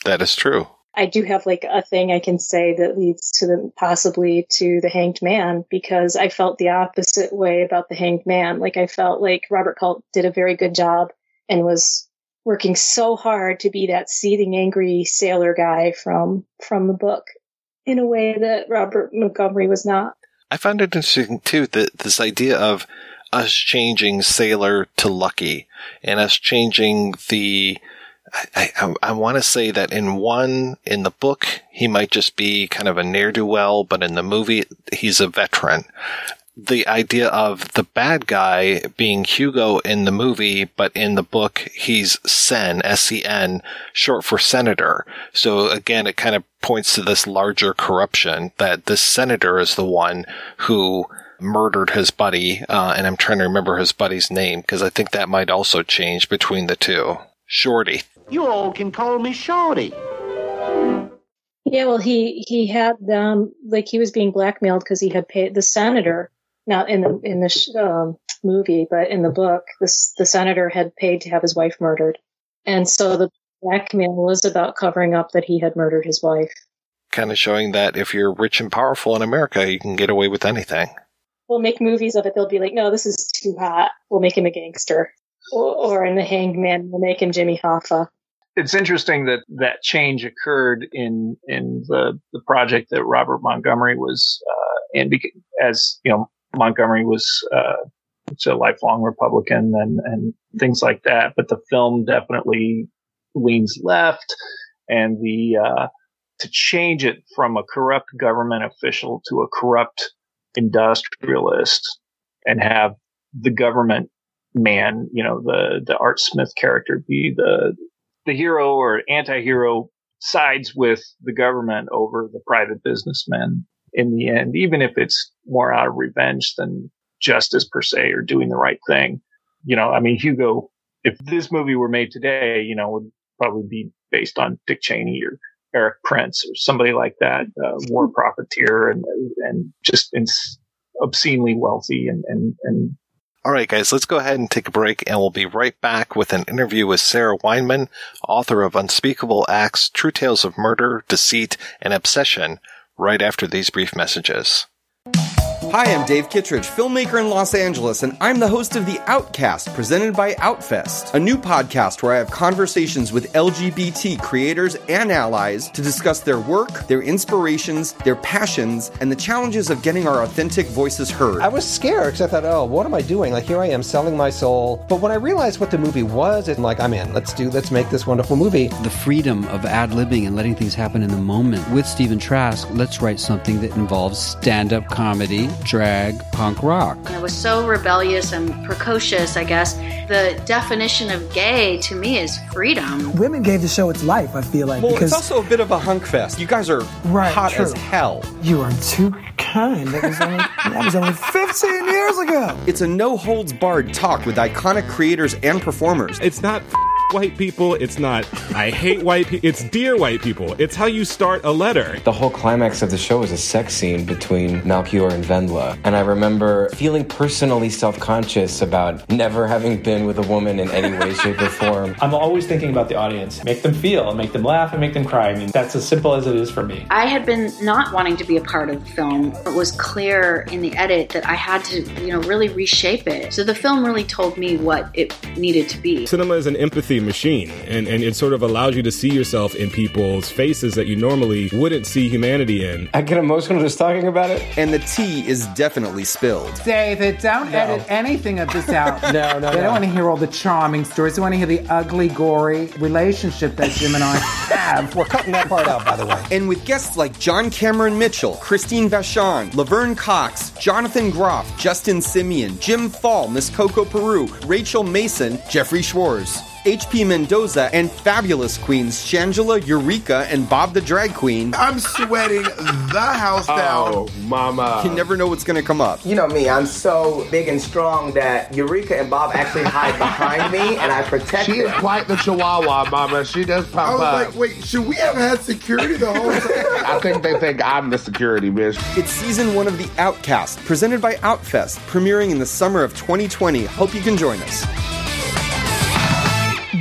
That is true. I do have like a thing I can say that leads to the possibly to The Hanged Man, because I felt the opposite way about The Hanged Man. Like I felt like Robert Culp did a very good job and was working so hard to be that seething, angry sailor guy from from the book in a way that Robert Montgomery was not. I found it interesting too that this idea of us changing sailor to lucky and us changing the. I, I, I want to say that in one, in the book, he might just be kind of a ne'er-do-well, but in the movie, he's a veteran. The idea of the bad guy being Hugo in the movie, but in the book, he's Sen, S E N, short for senator. So again, it kind of points to this larger corruption that this senator is the one who murdered his buddy, uh, and I'm trying to remember his buddy's name, because I think that might also change between the two. Shorty. You all can call me Shorty. Yeah, well, he he had um like he was being blackmailed because he had paid the senator. Not in the in the sh- um, movie, but in the book, this the senator had paid to have his wife murdered, and so the blackmail was about covering up that he had murdered his wife. Kind of showing that if you're rich and powerful in America, you can get away with anything. We'll make movies of it. They'll be like, no, this is too hot. We'll make him a gangster. Or in The Hanged Man, we'll make him Jimmy Hoffa. It's interesting that that change occurred in in the, the project that Robert Montgomery was uh, in. Because, as you know, Montgomery was uh, a lifelong Republican and, and things like that. But the film definitely leans left, and the uh, to change it from a corrupt government official to a corrupt industrialist, and have the government. Man, you know, the, the Art Smith character be the the hero or anti-hero sides with the government over the private businessman in the end, even if it's more out of revenge than justice per se or doing the right thing. You know, I mean, Hugo, if this movie were made today, you know, would probably be based on Dick Cheney or Eric Prince or somebody like that, uh, war profiteer and and just ins- obscenely wealthy and and and All right, guys, let's go ahead and take a break, and we'll be right back with an interview with Sarah Weinman, author of Unspeakable Acts, True Tales of Murder, Deceit, and Obsession, right after these brief messages. Hi, I'm Dave Kittredge, filmmaker in Los Angeles, and I'm the host of The Outcast, presented by Outfest, a new podcast where I have conversations with L G B T creators and allies to discuss their work, their inspirations, their passions, and the challenges of getting our authentic voices heard. I was scared because I thought, oh, what am I doing? Like, here I am selling my soul. But when I realized what the movie was, it's like, I'm in. Let's do, let's make this wonderful movie. The freedom of ad-libbing and letting things happen in the moment. With Stephen Trask, let's write something that involves stand-up comedy, drag, punk rock. I was so rebellious and precocious, I guess. The definition of gay to me is freedom. Women gave the show its life, I feel like. Well, because it's also a bit of a hunk fest. You guys are right, hot true. as hell. You are too kind. That was, only, that was only fifteen years ago. It's a no-holds-barred talk with iconic creators and performers. It's not f- white people. It's not I hate white people. It's dear white people. It's how you start a letter. The whole climax of the show is a sex scene between Malkior and Venla. And I remember feeling personally self-conscious about never having been with a woman in any way, shape, or form. I'm always thinking about the audience. Make them feel, and make them laugh, and make them cry. I mean, that's as simple as it is for me. I had been not wanting to be a part of the film. It was clear in the edit that I had to, you know, really reshape it. So the film really told me what it needed to be. Cinema is an empathy machine, and, and it sort of allows you to see yourself in people's faces that you normally wouldn't see humanity in. I get emotional just talking about it. And the tea is definitely spilled. David, don't no. edit anything of this out. no, no, They no. don't want to hear all the charming stories. They want to hear the ugly, gory relationship that Jim and I have. We're cutting that part out, by the way. And with guests like John Cameron Mitchell, Christine Vachon, Laverne Cox, Jonathan Groff, Justin Simeon, Jim Fall, Miss Coco Peru, Rachel Mason, Jeffrey Schwartz, H P Mendoza, and fabulous queens Shangela, Eureka, and Bob the Drag Queen. I'm sweating the house down. Oh, mama. You never know what's going to come up. You know me, I'm so big and strong that Eureka and Bob actually hide behind me, and I protect she them. She is quite the chihuahua, mama. She does pop up. I was up. like, wait, should we have had security the whole time? I think they think I'm the security, bitch. It's season one of The Outcast, presented by Outfest, premiering in the summer of twenty twenty. Hope you can join us.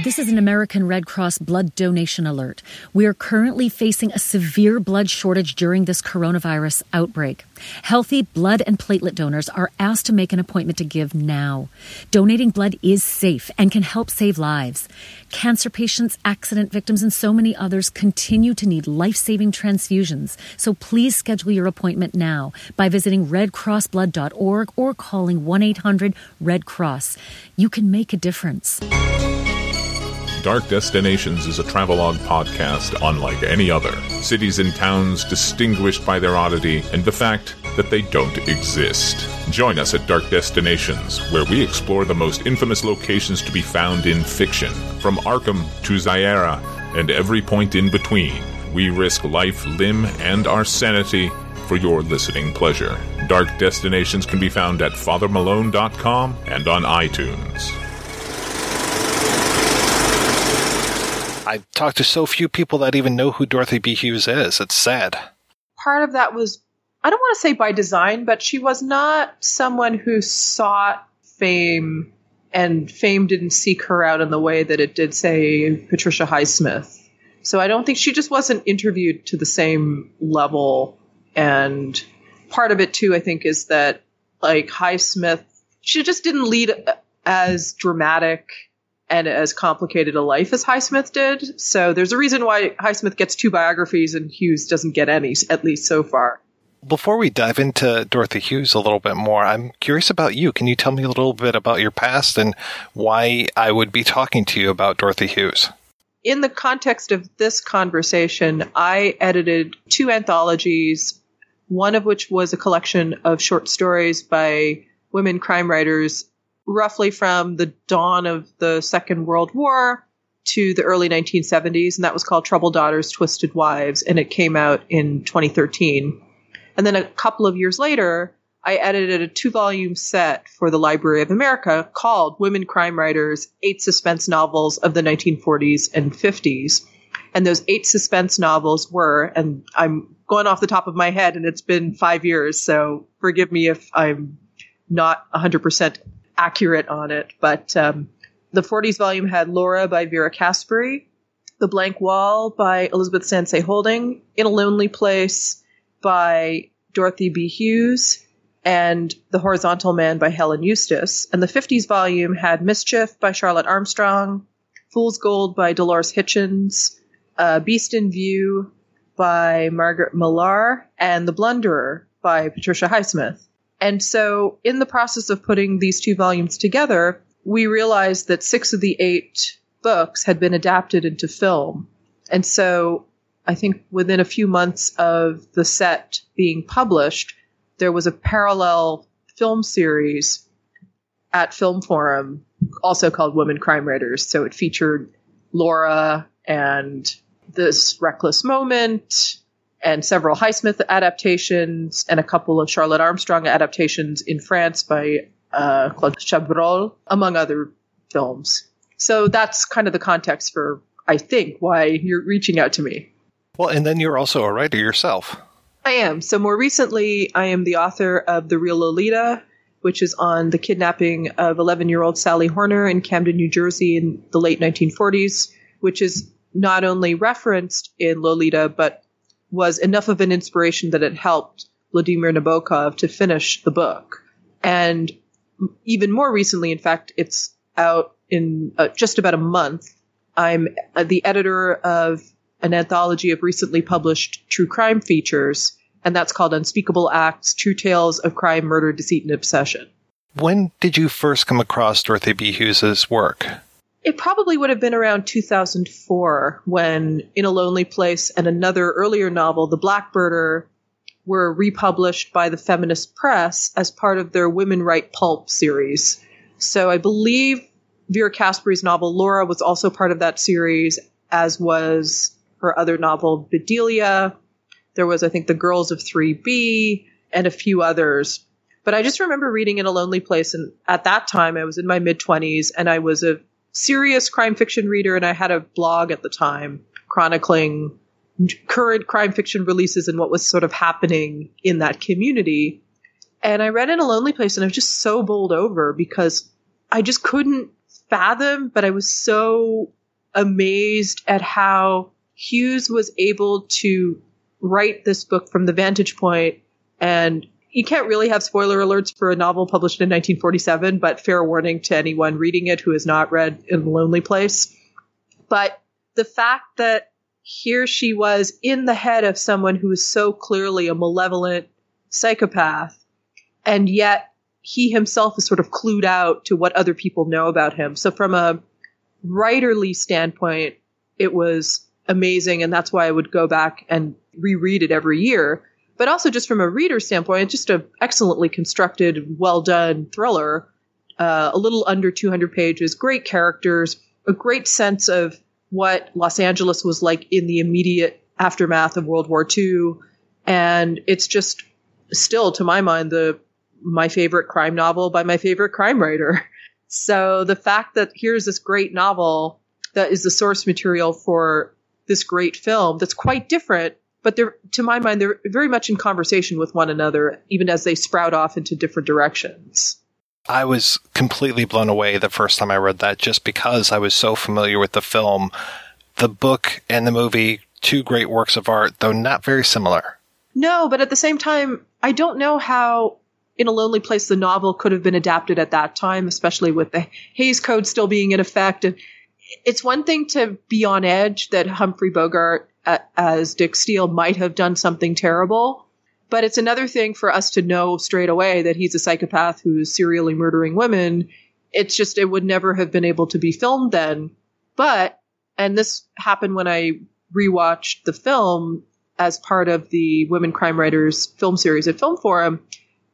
This is an American Red Cross blood donation alert. We are currently facing a severe blood shortage during this coronavirus outbreak. Healthy blood and platelet donors are asked to make an appointment to give now. Donating blood is safe and can help save lives. Cancer patients, accident victims, and so many others continue to need life-saving transfusions. So please schedule your appointment now by visiting red cross blood dot org or calling one eight hundred red cross. You can make a difference. Dark Destinations is a travelogue podcast unlike any other. Cities and towns distinguished by their oddity and the fact that they don't exist. Join us at Dark Destinations, where we explore the most infamous locations to be found in fiction. From Arkham to Zaira and every point in between, we risk life, limb, and our sanity for your listening pleasure. Dark Destinations can be found at father malone dot com and on iTunes. I've talked to so few people that even know who Dorothy B. Hughes is. It's sad. Part of that was, I don't want to say by design, but she was not someone who sought fame, and fame didn't seek her out in the way that it did, say, Patricia Highsmith. So I don't think, she just wasn't interviewed to the same level. And part of it, too, I think, is that, like, Highsmith, she just didn't lead as dramatic and as complicated a life as Highsmith did. So there's a reason why Highsmith gets two biographies and Hughes doesn't get any, at least so far. Before we dive into Dorothy Hughes a little bit more, I'm curious about you. Can you tell me a little bit about your past and why I would be talking to you about Dorothy Hughes? In the context of this conversation, I edited two anthologies, one of which was a collection of short stories by women crime writers roughly from the dawn of the Second World War to the early nineteen seventies, and that was called Troubled Daughters, Twisted Wives, and it came out in twenty thirteen. And then a couple of years later, I edited a two-volume set for the Library of America called Women Crime Writers, Eight Suspense Novels of the nineteen forties and fifties. And those eight suspense novels were, and I'm going off the top of my head, and it's been five years, so forgive me if I'm not one hundred percent accurate on it, but um, the forties volume had Laura by Vera Caspary, The Blank Wall by Elizabeth Sansay Holding, In a Lonely Place by Dorothy B. Hughes, and The Horizontal Man by Helen Eustace. And the fifties volume had Mischief by Charlotte Armstrong, Fool's Gold by Dolores Hitchens, uh, Beast in View by Margaret Millar, and The Blunderer by Patricia Highsmith. And so in the process of putting these two volumes together, we realized that six of the eight books had been adapted into film. And so I think within a few months of the set being published, there was a parallel film series at Film Forum, also called Women Crime Writers. So it featured Laura and This Reckless Moment, and several Highsmith adaptations and a couple of Charlotte Armstrong adaptations in France by uh, Claude Chabrol, among other films. So that's kind of the context for, I think, why you're reaching out to me. Well, and then you're also a writer yourself. I am. So more recently, I am the author of The Real Lolita, which is on the kidnapping of eleven-year-old Sally Horner in Camden, New Jersey in the late nineteen forties, which is not only referenced in Lolita, but was enough of an inspiration that it helped Vladimir Nabokov to finish the book. And even more recently, in fact, it's out in uh, just about a month. I'm uh, the editor of an anthology of recently published true crime features, and that's called Unspeakable Acts, True Tales of Crime, Murder, Deceit, and Obsession. When did you first come across Dorothy B. Hughes's work? It probably would have been around two thousand four when In a Lonely Place and another earlier novel, The Blackbirder, were republished by the Feminist Press as part of their Women Write Pulp series. So I believe Vera Caspary's novel Laura was also part of that series, as was her other novel Bedelia. There was, I think, The Girls of three B and a few others. But I just remember reading In a Lonely Place, and at that time I was in my mid-twenties, and I was a serious crime fiction reader, and I had a blog at the time chronicling current crime fiction releases and what was sort of happening in that community. And I read In a Lonely Place, and I was just so bowled over because I just couldn't fathom, but I was so amazed at how Hughes was able to write this book from the vantage point. And you can't really have spoiler alerts for a novel published in nineteen forty-seven, but fair warning to anyone reading it who has not read In a Lonely Place. But the fact that here she was in the head of someone who is so clearly a malevolent psychopath, and yet he himself is sort of clued out to what other people know about him. So from a writerly standpoint, it was amazing, and that's why I would go back and reread it every year. But also just from a reader standpoint, it's just an excellently constructed, well-done thriller, uh, a little under two hundred pages, great characters, a great sense of what Los Angeles was like in the immediate aftermath of World War Two. And it's just still, to my mind, the my favorite crime novel by my favorite crime writer. So the fact that here's this great novel that is the source material for this great film that's quite different, but they're, to my mind, they're very much in conversation with one another, even as they sprout off into different directions. I was completely blown away the first time I read that, just because I was so familiar with the film. The book and the movie, two great works of art, though not very similar. No, but at the same time, I don't know how In a Lonely Place the novel could have been adapted at that time, especially with the Hays Code still being in effect. And it's one thing to be on edge that Humphrey Bogart as Dick Steele might have done something terrible, but it's another thing for us to know straight away that he's a psychopath who's serially murdering women. It's just, it would never have been able to be filmed then. But, and this happened when I rewatched the film as part of the Women Crime Writers film series at Film Forum,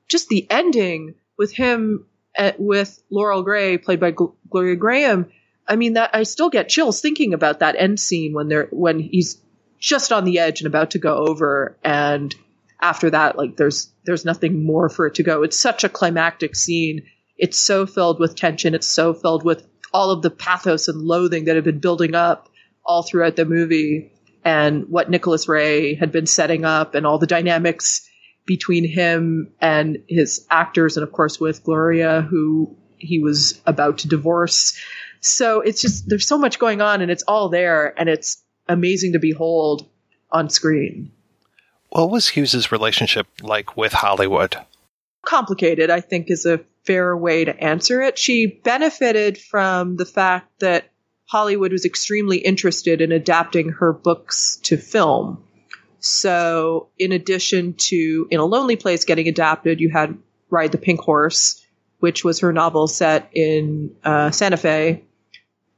just the ending with him at, with Laurel Gray, played by Gl- Gloria Graham. I mean, that I still get chills thinking about that end scene when they're, when he's just on the edge and about to go over. And after that, like there's, there's nothing more for it to go. It's such a climactic scene. It's so filled with tension. It's so filled with all of the pathos and loathing that had been building up all throughout the movie and what Nicholas Ray had been setting up and all the dynamics between him and his actors. And of course with Gloria, who he was about to divorce. So it's just, there's so much going on and it's all there and it's amazing to behold on screen. What was Hughes's relationship like with Hollywood? Complicated, I think, is a fair way to answer it. She benefited from the fact that Hollywood was extremely interested in adapting her books to film. So in addition to In a Lonely Place getting adapted, you had Ride the Pink Horse, which was her novel set in uh, Santa Fe,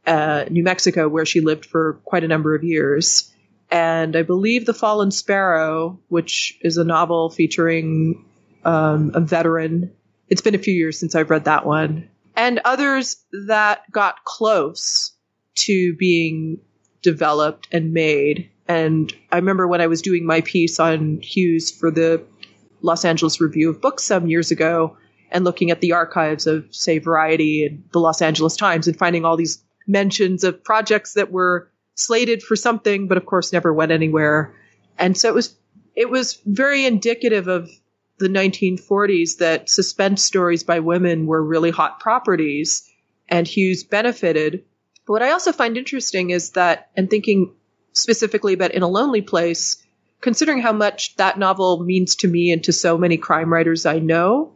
Uh, New Mexico, where she lived for quite a number of years. And I believe The Fallen Sparrow, which is a novel featuring um, a veteran. It's been a few years since I've read that one. And others that got close to being developed and made. And I remember when I was doing my piece on Hughes for the Los Angeles Review of Books some years ago, and looking at the archives of, say, Variety and the Los Angeles Times, and finding all these mentions of projects that were slated for something, but of course never went anywhere. And so it was, it was very indicative of the nineteen forties that suspense stories by women were really hot properties, and Hughes benefited. But what I also find interesting is that, and thinking specifically about In a Lonely Place, considering how much that novel means to me and to so many crime writers I know,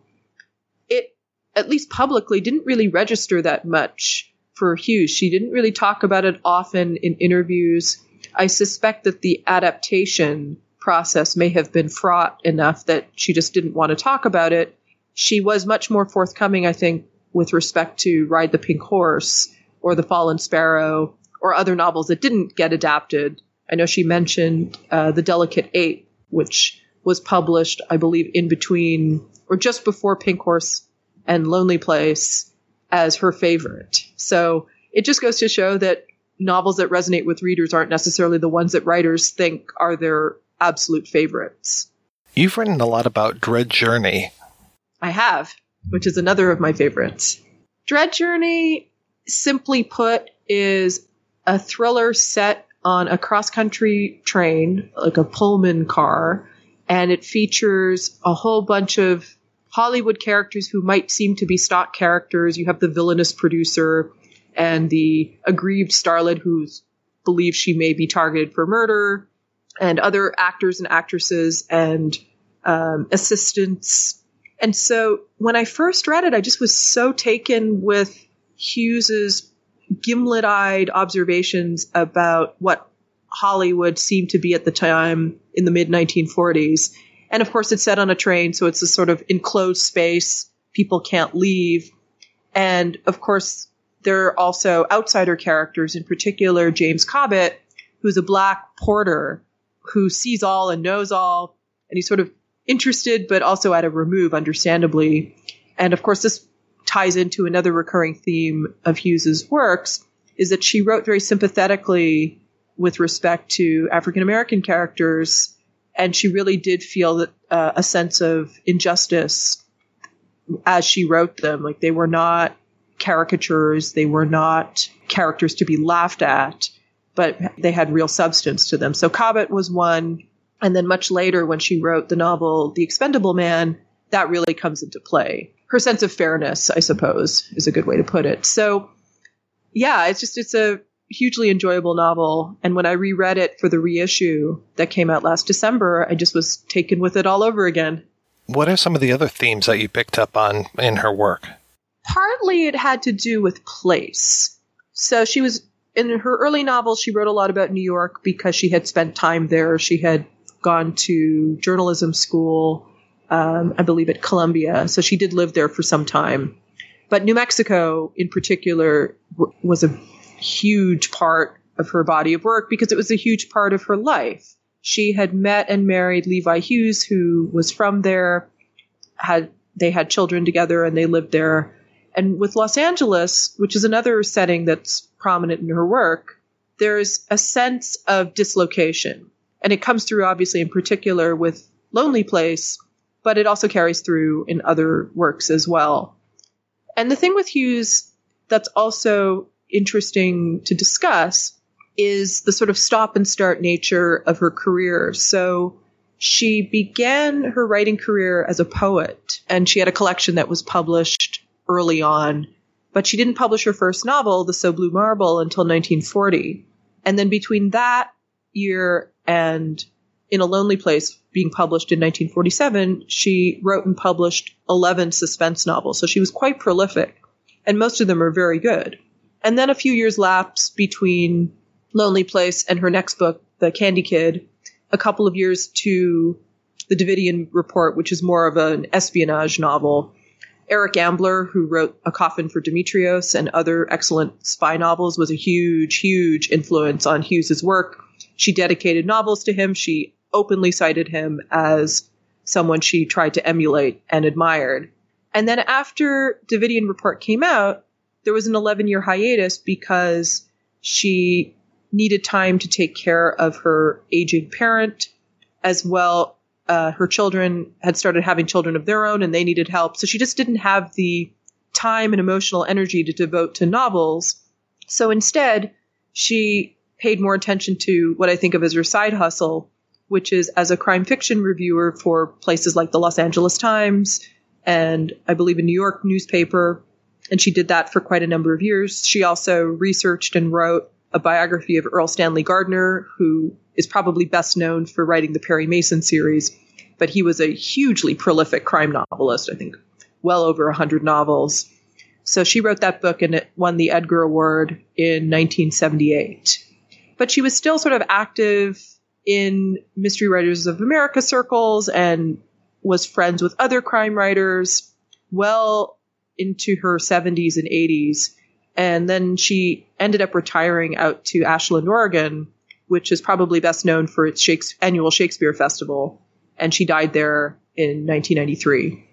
it, at least publicly, didn't really register that much for Hughes. She didn't really talk about it often in interviews. I suspect that the adaptation process may have been fraught enough that she just didn't want to talk about it. She was much more forthcoming, I think, with respect to Ride the Pink Horse or The Fallen Sparrow or other novels that didn't get adapted. I know she mentioned uh, The Delicate Eight, which was published, I believe, in between or just before Pink Horse and Lonely Place, as her favorite. So it just goes to show that novels that resonate with readers aren't necessarily the ones that writers think are their absolute favorites. You've written a lot about Dread Journey. I have, which is another of my favorites. Dread Journey, simply put, is a thriller set on a cross-country train, like a Pullman car, and it features a whole bunch of Hollywood characters who might seem to be stock characters. You have the villainous producer and the aggrieved starlet who's believes she may be targeted for murder, and other actors and actresses and um, assistants. And so when I first read it, I just was so taken with Hughes's gimlet-eyed observations about what Hollywood seemed to be at the time in the mid nineteen forties. And of course, it's set on a train, so it's a sort of enclosed space. People can't leave. And of course, there are also outsider characters, in particular James Cobbett, who's a black porter who sees all and knows all, and he's sort of interested but also at a remove, understandably. And of course, this ties into another recurring theme of Hughes's works, is that she wrote very sympathetically with respect to African-American characters, and she really did feel that, uh, a sense of injustice as she wrote them. Like, they were not caricatures, they were not characters to be laughed at, but they had real substance to them. So Cobbett was one. And then much later, when she wrote the novel The Expendable Man, that really comes into play. Her sense of fairness, I suppose, is a good way to put it. So yeah, it's just, it's a hugely enjoyable novel. And when I reread it for the reissue that came out last December, I just was taken with it all over again. What are some of the other themes that you picked up on in her work? Partly it had to do with place. So she was, in her early novels, she wrote a lot about New York because she had spent time there. She had gone to journalism school, um, I believe at Columbia. So she did live there for some time. But New Mexico in particular w- was a huge part of her body of work because it was a huge part of her life. She had met and married Levi Hughes, who was from there. Had They had children together and they lived there. And with Los Angeles, which is another setting that's prominent in her work, there's a sense of dislocation. And it comes through, obviously, in particular with Lonely Place, but it also carries through in other works as well. And the thing with Hughes that's also interesting to discuss is the sort of stop and start nature of her career. So she began her writing career as a poet, and she had a collection that was published early on, but she didn't publish her first novel, The So Blue Marble, until nineteen forty. And then between that year and In a Lonely Place being published in nineteen forty-seven, she wrote and published eleven suspense novels. So she was quite prolific, and most of them are very good. And then a few years lapsed between Lonely Place and her next book, The Candy Kid, a couple of years to The Davidian Report, which is more of an espionage novel. Eric Ambler, who wrote A Coffin for Demetrios and other excellent spy novels, was a huge, huge influence on Hughes's work. She dedicated novels to him. She openly cited him as someone she tried to emulate and admired. And then after Davidian Report came out, there was an eleven-year hiatus because she needed time to take care of her aging parent as well. Uh, her children had started having children of their own and they needed help. So she just didn't have the time and emotional energy to devote to novels. So instead, she paid more attention to what I think of as her side hustle, which is as a crime fiction reviewer for places like the Los Angeles Times and I believe a New York newspaper. And she did that for quite a number of years. She also researched and wrote a biography of Earl Stanley Gardner, who is probably best known for writing the Perry Mason series, but he was a hugely prolific crime novelist, I think well over one hundred novels. So she wrote that book and it won the Edgar Award in nineteen seventy-eight. But she was still sort of active in Mystery Writers of America circles and was friends with other crime writers well into her seventies and eighties. And then she ended up retiring out to Ashland, Oregon, which is probably best known for its Shakespeare, annual Shakespeare Festival. And she died there in nineteen ninety-three.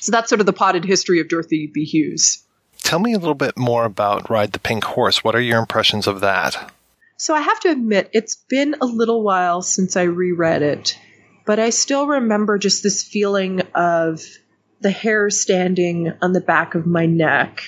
So that's sort of the potted history of Dorothy B. Hughes. Tell me a little bit more about Ride the Pink Horse. What are your impressions of that? So I have to admit, it's been a little while since I reread it, but I still remember just this feeling of the hair standing on the back of my neck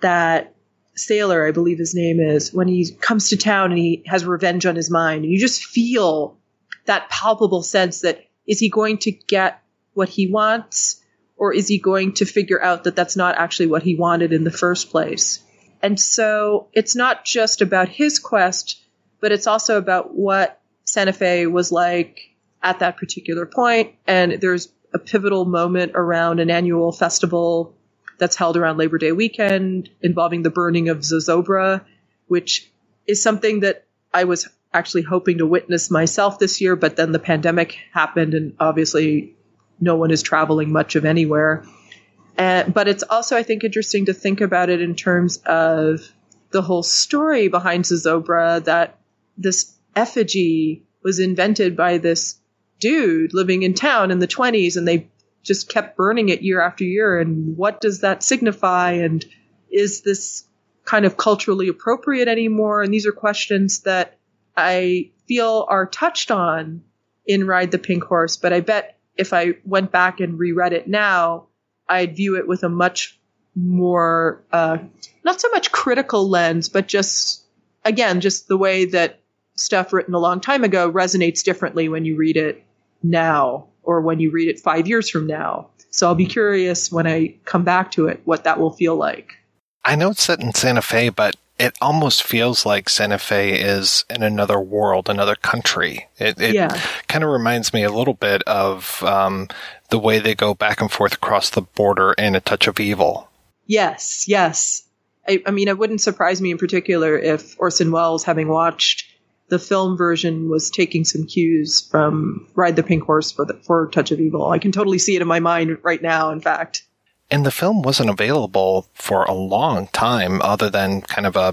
that Sailor, I believe his name is, when he comes to town and he has revenge on his mind, and you just feel that palpable sense that, is he going to get what he wants, or is he going to figure out that that's not actually what he wanted in the first place? And so it's not just about his quest, but it's also about what Santa Fe was like at that particular point. And there's a pivotal moment around an annual festival that's held around Labor Day weekend involving the burning of Zozobra, which is something that I was actually hoping to witness myself this year. But then the pandemic happened, and obviously no one is traveling much of anywhere. Uh, but it's also, I think, interesting to think about it in terms of the whole story behind Zozobra, that this effigy was invented by this dude living in town in the twenties, and they just kept burning it year after year. And what does that signify? And is this kind of culturally appropriate anymore? And these are questions that I feel are touched on in Ride the Pink Horse. But I bet if I went back and reread it now, I'd view it with a much more, uh, not so much critical lens, but just, again, just the way that stuff written a long time ago resonates differently when you read it now or when you read it five years from now. So I'll be curious when I come back to it, what that will feel like. I know it's set in Santa Fe, but it almost feels like Santa Fe is in another world, another country. It, it yeah. kind of reminds me a little bit of um, the way they go back and forth across the border in A Touch of Evil. Yes, yes. I, I mean, it wouldn't surprise me in particular if Orson Welles, having watched the film version, was taking some cues from Ride the Pink Horse for, the, for Touch of Evil. I can totally see it in my mind right now, in fact. And the film wasn't available for a long time, other than kind of a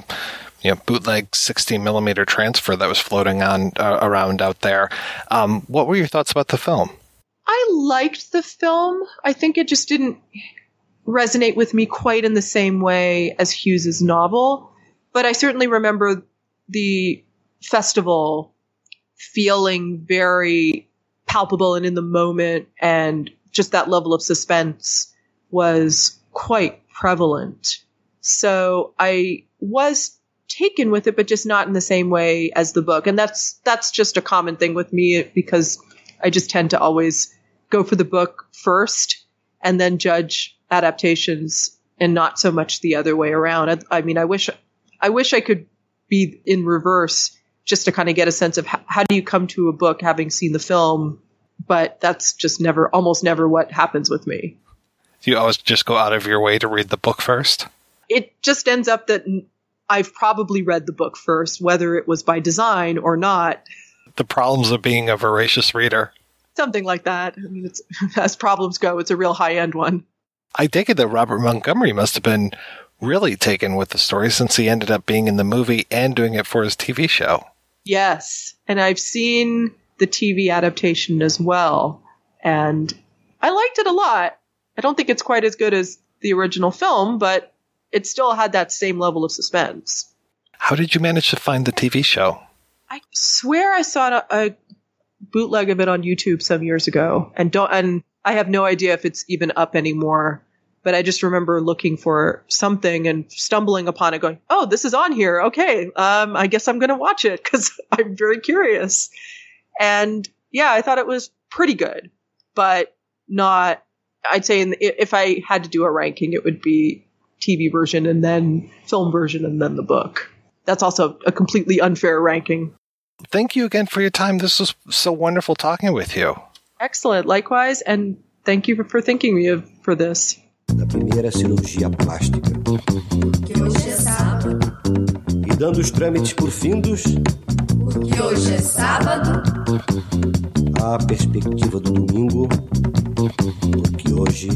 you know, bootleg sixty millimeter transfer that was floating on uh, around out there. Um, what were your thoughts about the film? I liked the film. I think it just didn't resonate with me quite in the same way as Hughes's novel. But I certainly remember the festival feeling very palpable and in the moment, and just that level of suspense was quite prevalent. So I was taken with it, but just not in the same way as the book. And that's that's just a common thing with me, because I just tend to always go for the book first and then judge adaptations, and not so much the other way around. I, I mean, I wish I wish I could be in reverse, just to kind of get a sense of how, how do you come to a book having seen the film, but that's just never, almost never what happens with me. Do you always just go out of your way to read the book first? It just ends up that I've probably read the book first, whether it was by design or not. The problems of being a voracious reader. Something like that. I mean, it's, as problems go, it's a real high-end one. I take it that Robert Montgomery must have been really taken with the story, since he ended up being in the movie and doing it for his T V show. Yes, and I've seen the T V adaptation as well, and I liked it a lot. I don't think it's quite as good as the original film, but it still had that same level of suspense. How did you manage to find the T V show? I swear I saw a, a bootleg of it on YouTube some years ago, and don't, and I have no idea if it's even up anymore, but I just remember looking for something and stumbling upon it going, oh, this is on here. Okay, um, I guess I'm going to watch it because I'm very curious. And yeah, I thought it was pretty good, but not... I'd say in the, if I had to do a ranking, it would be T V version and then film version and then the book. That's also a completely unfair ranking. Thank you again for your time. This was so wonderful talking with you. Excellent. Likewise. And thank you for, for thinking me of, for this. Da primeira cirurgia plástica. Que hoje é sábado. E dando os trâmites por findos. Porque hoje é sábado. A perspectiva do domingo. Porque hoje.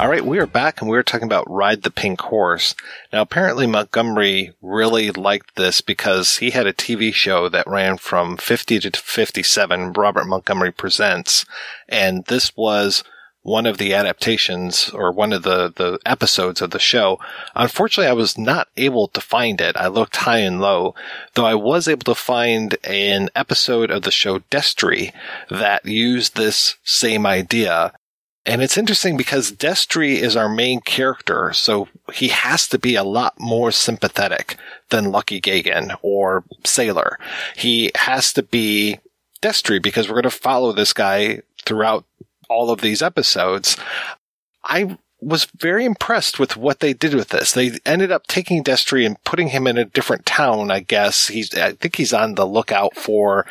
All right, we are back, and we were talking about Ride the Pink Horse. Now, apparently Montgomery really liked this because he had a T V show that ran from fifty to fifty-seven, Robert Montgomery Presents, and this was one of the adaptations or one of the, the episodes of the show. Unfortunately, I was not able to find it. I looked high and low, though I was able to find an episode of the show Destry that used this same idea. And it's interesting because Destry is our main character, so he has to be a lot more sympathetic than Lucky Gagin or Sailor. He has to be Destry because we're going to follow this guy throughout all of these episodes. I was very impressed with what they did with this. They ended up taking Destry and putting him in a different town, I guess. He's, I think he's on the lookout for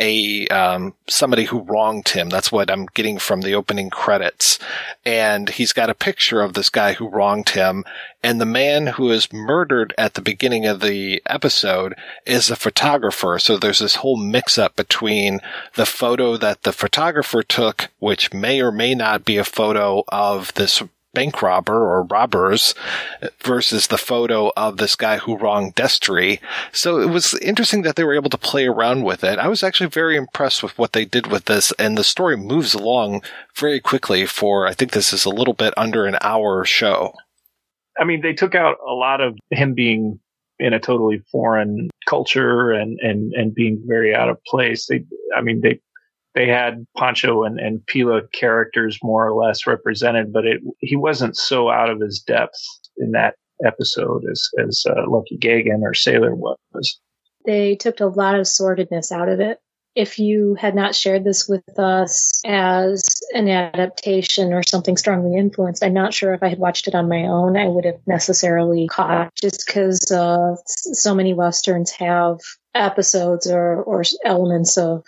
a um somebody who wronged him. That's what I'm getting from the opening credits. And he's got a picture of this guy who wronged him. And the man who is murdered at the beginning of the episode is a photographer. So there's this whole mix-up between the photo that the photographer took, which may or may not be a photo of this bank robber or robbers, versus the photo of this guy who wronged Destry. So it was interesting that they were able to play around with it. I was actually very impressed with what they did with this, and the story moves along very quickly for, I think this is a little bit under an hour show. I mean, they took out a lot of him being in a totally foreign culture and, and, and being very out of place. They, I mean, they They had Pancho and, and Pila characters more or less represented, but it, he wasn't so out of his depth in that episode as, as uh, Lucky Gagin or Sailor was. They took a lot of sordidness out of it. If you had not shared this with us as an adaptation or something strongly influenced, I'm not sure if I had watched it on my own, I would have necessarily caught, just because uh, so many Westerns have episodes or, or elements of,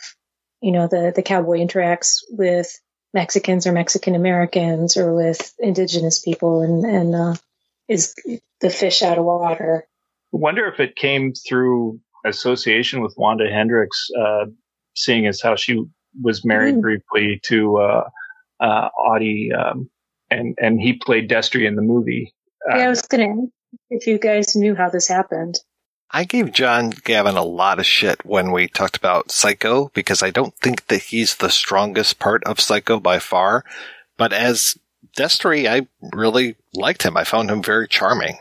you know, the, the cowboy interacts with Mexicans or Mexican Americans or with indigenous people and, and uh, is the fish out of water. I wonder if it came through association with Wanda Hendrix, uh, seeing as how she was married mm. briefly to uh, uh, Audie, um, and, and he played Destry in the movie. Uh, yeah, I was going to, if you guys knew how this happened. I gave John Gavin a lot of shit when we talked about Psycho, because I don't think that he's the strongest part of Psycho by far. But as Destry, I really liked him. I found him very charming.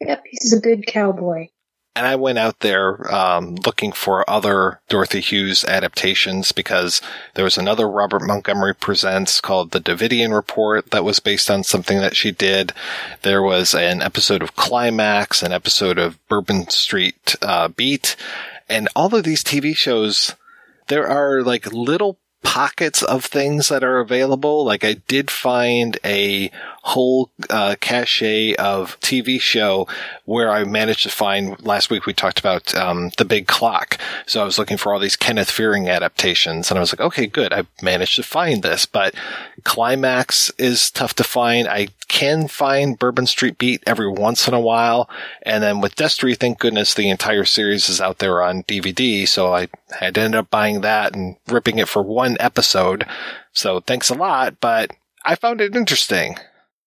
Yep, he's a good cowboy. And I went out there um, looking for other Dorothy Hughes adaptations, because there was another Robert Montgomery Presents called The Davidian Report that was based on something that she did. There was an episode of Climax, an episode of Bourbon Street uh, Beat. And all of these T V shows, there are like little pockets of things that are available. Like, I did find a whole uh, cachet of T V show where I managed to find, last week we talked about um, The Big Clock. So I was looking for all these Kenneth Fearing adaptations, and I was like, okay, good, I managed to find this. But Climax is tough to find. I can find Bourbon Street Beat every once in a while. And then with Destry, thank goodness the entire series is out there on D V D. So I had ended up buying that and ripping it for one episode. So thanks a lot, but I found it interesting.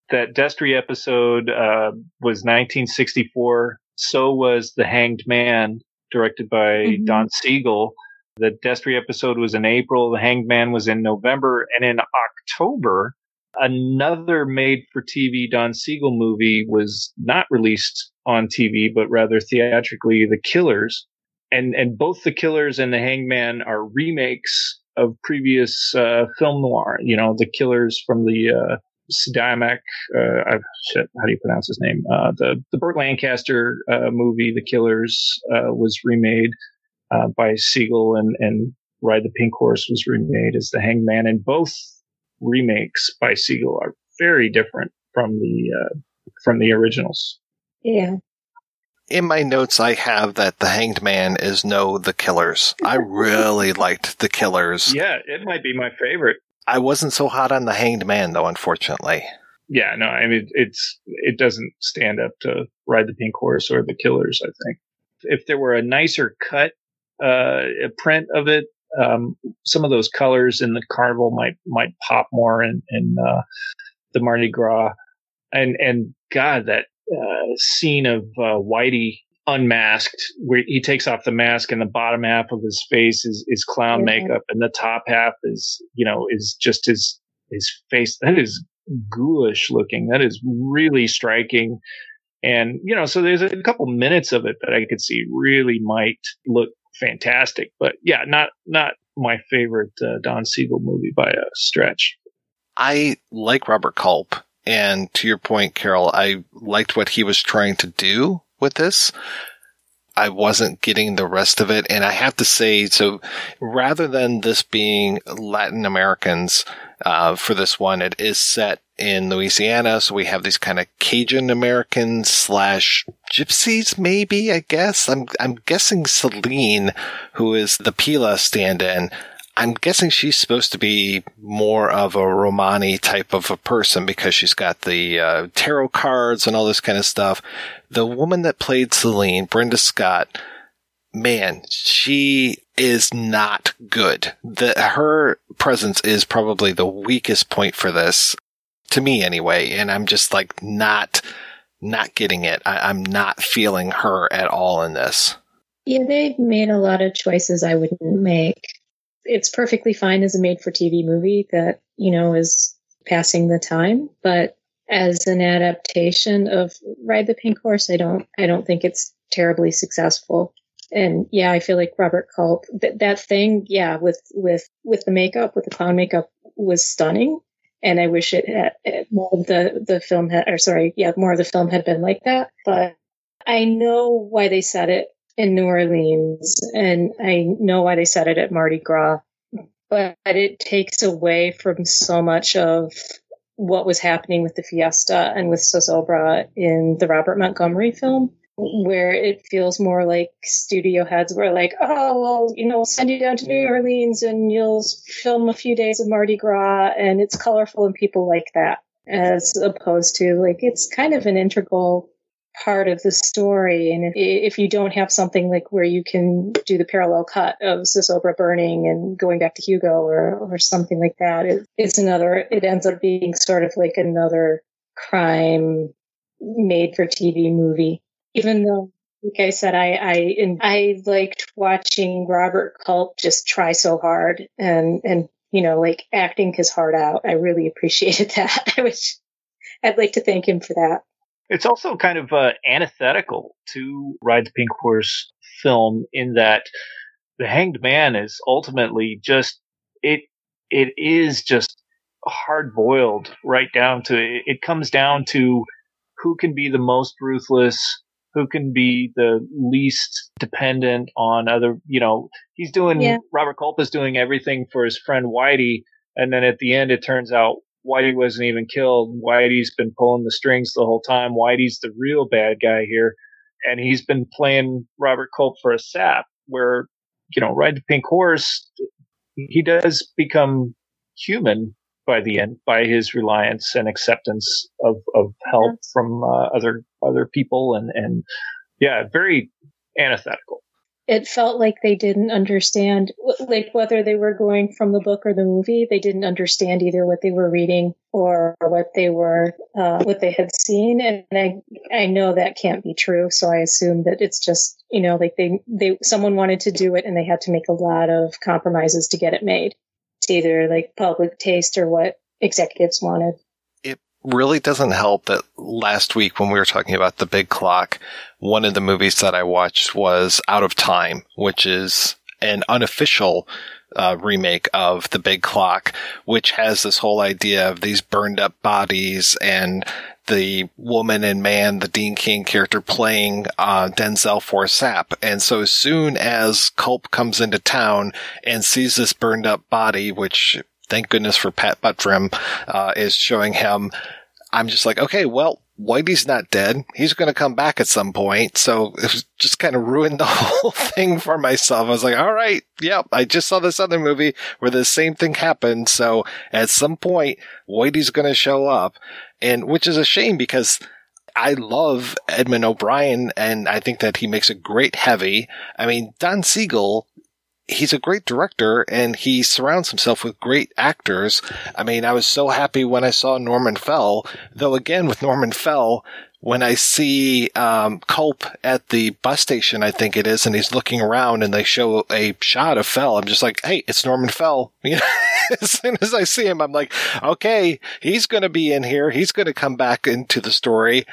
That Destry episode uh, was nineteen sixty-four. So was The Hanged Man, directed by mm-hmm. Don Siegel. The Destry episode was in April. The Hanged Man was in November. And in October, another made-for-T V Don Siegel movie was not released on T V, but rather theatrically, The Killers. And, and both The Killers and The Hanged Man are remakes of previous uh, film noir. You know, The Killers from the... Uh, Sidamak, uh, shit, how do you pronounce his name? Uh, the, the Burt Lancaster uh, movie, The Killers, uh, was remade uh, by Siegel, and, and Ride the Pink Horse was remade as The Hanged Man. And both remakes by Siegel are very different from the uh, from the originals. Yeah. In my notes, I have that The Hanged Man is no The Killers. I really liked The Killers. Yeah, it might be my favorite. I wasn't so hot on The Hanged Man, though, unfortunately. Yeah, no, I mean, it's it doesn't stand up to Ride the Pink Horse or The Killers, I think. If there were a nicer cut, uh, a print of it, um, some of those colors in the carnival might might pop more in, in uh, the Mardi Gras. And, and God, that uh, scene of uh, Whitey unmasked, where he takes off the mask and the bottom half of his face is, is clown yeah. makeup, and the top half is, you know, is just his, his face. That is ghoulish looking. That is really striking. And, you know, so there's a couple minutes of it that I could see really might look fantastic, but yeah, not, not my favorite uh, Don Siegel movie by a stretch. I like Robert Culp. And to your point, Carol, I liked what he was trying to do with this. I wasn't getting the rest of it. And I have to say, so rather than this being Latin Americans uh, for this one, it is set in Louisiana. So we have these kind of Cajun Americans slash gypsies, maybe, I guess. I'm, I'm guessing Celine, who is the Pila stand-in, I'm guessing she's supposed to be more of a Romani type of a person because she's got the uh, tarot cards and all this kind of stuff. The woman that played Celine, Brenda Scott, man, she is not good. The, her presence is probably the weakest point for this, to me anyway, and I'm just like not not getting it. I, I'm not feeling her at all in this. Yeah, they made a lot of choices I wouldn't make. It's perfectly fine as a made-for-T V movie that, you know, is passing the time, but as an adaptation of Ride the Pink Horse, I don't, I don't think it's terribly successful. And yeah, I feel like Robert Culp, th- that thing, yeah, with, with, with the makeup, with the clown makeup was stunning. And I wish it had, it, more of the, the film had, or sorry, yeah, more of the film had been like that, but I know why they said it in New Orleans, and I know why they said it at Mardi Gras, but it takes away from so much of what was happening with the Fiesta and with Zozobra in the Robert Montgomery film, where it feels more like studio heads were like, oh, well, you know, we'll send you down to New Orleans and you'll film a few days of Mardi Gras and it's colorful and people like that, as opposed to like, it's kind of an integral part of the story. And if, if you don't have something like where you can do the parallel cut of Zozobra burning and going back to Hugo or, or something like that, it, it's another, it ends up being sort of like another crime made for T V movie. Even though, like I said, I, I, I liked watching Robert Culp just try so hard and, and, you know, like acting his heart out. I really appreciated that. I wish I'd like to thank him for that. It's also kind of uh, antithetical to Ride the Pink Horse film in that The Hanged Man is ultimately just it. It is just hard boiled right down to it. It comes down to who can be the most ruthless, who can be the least dependent on other. You know, he's doing yeah. Robert Culp is doing everything for his friend Whitey, and then at the end it turns out Whitey wasn't even killed. Whitey's been pulling the strings the whole time. Whitey's the real bad guy here. And he's been playing Robert Culp for a sap where, you know, Ride the Pink Horse, he does become human by the end, by his reliance and acceptance of, of help yes. from uh, other other people. And, and, yeah, very antithetical. It felt like they didn't understand, like whether they were going from the book or the movie, they didn't understand either what they were reading or what they were, uh, what they had seen. And I, I know that can't be true. So I assume that it's just, you know, like they, they, someone wanted to do it and they had to make a lot of compromises to get it made. It's either like public taste or what executives wanted. Really doesn't help that last week when we were talking about The Big Clock, one of the movies that I watched was Out of Time, which is an unofficial uh, remake of The Big Clock, which has this whole idea of these burned up bodies and the woman and man, the Dean King character playing uh, Denzel for Sapp. And so as soon as Culp comes into town and sees this burned up body, which thank goodness for Pat Buttram, uh, is showing him. I'm just like, okay, well, Whitey's not dead. He's going to come back at some point. So it was just kind of ruined the whole thing for myself. I was like, all right, yep. I just saw this other movie where the same thing happened. So at some point, Whitey's going to show up, and which is a shame because I love Edmund O'Brien, and I think that he makes a great heavy. I mean, Don Siegel, he's a great director, and he surrounds himself with great actors. I mean, I was so happy when I saw Norman Fell, though again, with Norman Fell, when I see um, Culp at the bus station, I think it is, and he's looking around and they show a shot of Fell, I'm just like, hey, it's Norman Fell. You know, as soon as I see him, I'm like, okay, he's going to be in here. He's going to come back into the story.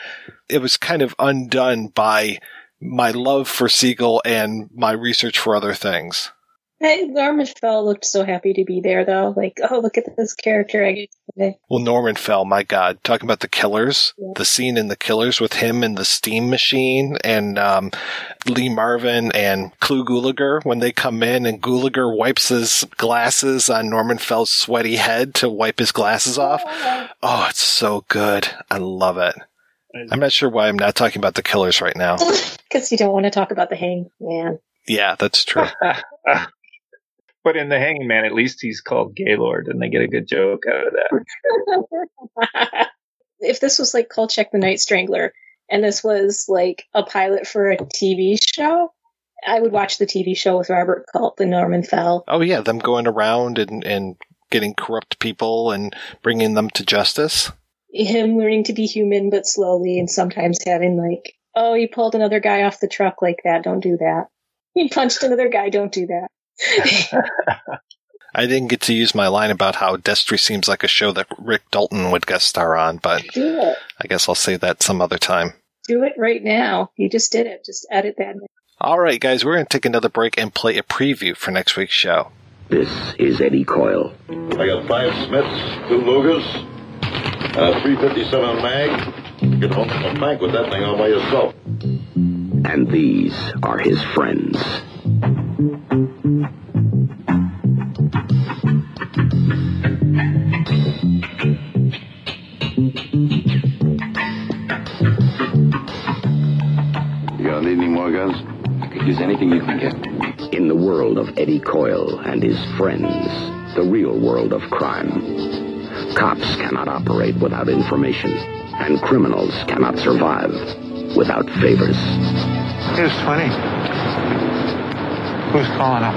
It was kind of undone by my love for Siegel and my research for other things. Norman Fell looked so happy to be there, though. Like, oh, look at this character I get Okay. Well, Norman Fell, my God. Talking about The Killers, yeah. The scene in The Killers with him and the steam machine and um, Lee Marvin and Clu Gulager when they come in and Gulager wipes his glasses on Norman Fell's sweaty head to wipe his glasses off. Yeah. Oh, it's so good. I love it. I'm not sure why I'm not talking about The Killers right now. Because you don't want to talk about The Hanged Man. Yeah, that's true. But in The Hanged Man, at least he's called Gaylord, and they get a good joke out of that. If this was like Kolchak the Night Strangler, and this was like a pilot for a T V show, I would watch the T V show with Robert Culp and Norman Fell. Oh, yeah, them going around and, and getting corrupt people and bringing them to justice. Him learning to be human, but slowly, and sometimes having like, oh, you pulled another guy off the truck like that. Don't do that. You punched another guy. Don't do that. I didn't get to use my line about how Destry seems like a show that Rick Dalton would guest star on, but I guess I'll say that some other time. Do it right now. You just did it. Just edit that. All right, guys, we're going to take another break and play a preview for next week's show. This is Eddie Coyle. I got five Smiths, two Lugers. Uh, three fifty-seven mag. You could open a bank with that thing all by yourself. And these are his friends. You gonna need any more guns? I could use anything you can get. In the world of Eddie Coyle and his friends, the real world of crime. Cops cannot operate without information, and criminals cannot survive without favors. Here's twenty. Who's calling up?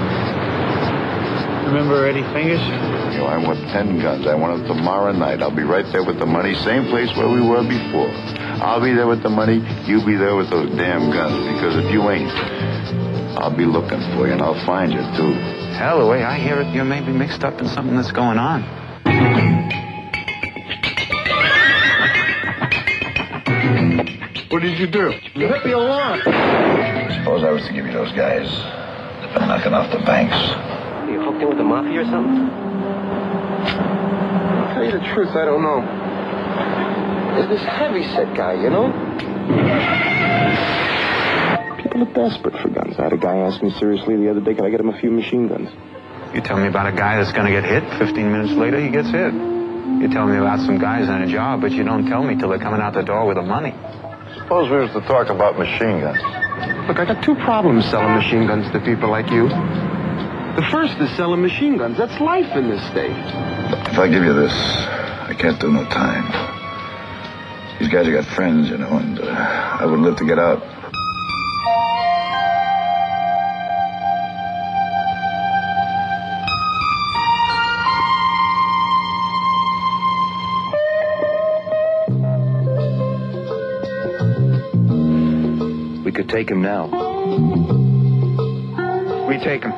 Remember Eddie Fingers? You know, I want ten guns. I want it tomorrow night. I'll be right there with the money, same place where we were before. I'll be there with the money, you be there with those damn guns, because if you ain't, I'll be looking for you, and I'll find you, too. Hell, the way I hear it, you may be mixed up in something that's going on. What did you do? You hit me along. Suppose I was to give you those guys. They've been knocking off the banks. Are you hooked in with the mafia or something? I'll tell you the truth, I don't know. There's this heavyset guy, you know? People are desperate for guns. I had a guy ask me seriously the other day, can I get him a few machine guns? You tell me about a guy that's going to get hit, fifteen minutes later he gets hit. You tell me about some guys on a job, but you don't tell me till they're coming out the door with the money. Suppose we was to talk about machine guns. Look, I got two problems selling machine guns to people like you. The first is selling machine guns. That's life in this state. If I give you this, I can't do no time. These guys have got friends, you know, and uh, I would live to get out. Take him now. We take him.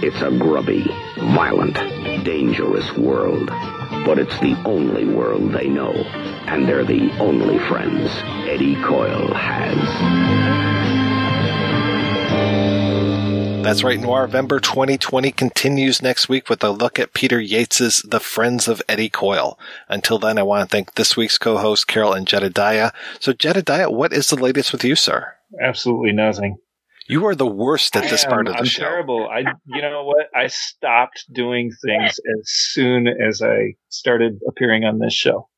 It's a grubby, violent, dangerous world. But it's the only world they know, and they're the only friends Eddie Coyle has. That's right, Noirvember twenty twenty continues next week with a look at Peter Yates' The Friends of Eddie Coyle. Until then, I want to thank this week's co-host, Carol and Jedediah. So, Jedediah, what is the latest with you, sir? Absolutely nothing. You are the worst at this am, part of the I'm show. I'm terrible. I, you know what? I stopped doing things as soon as I started appearing on this show.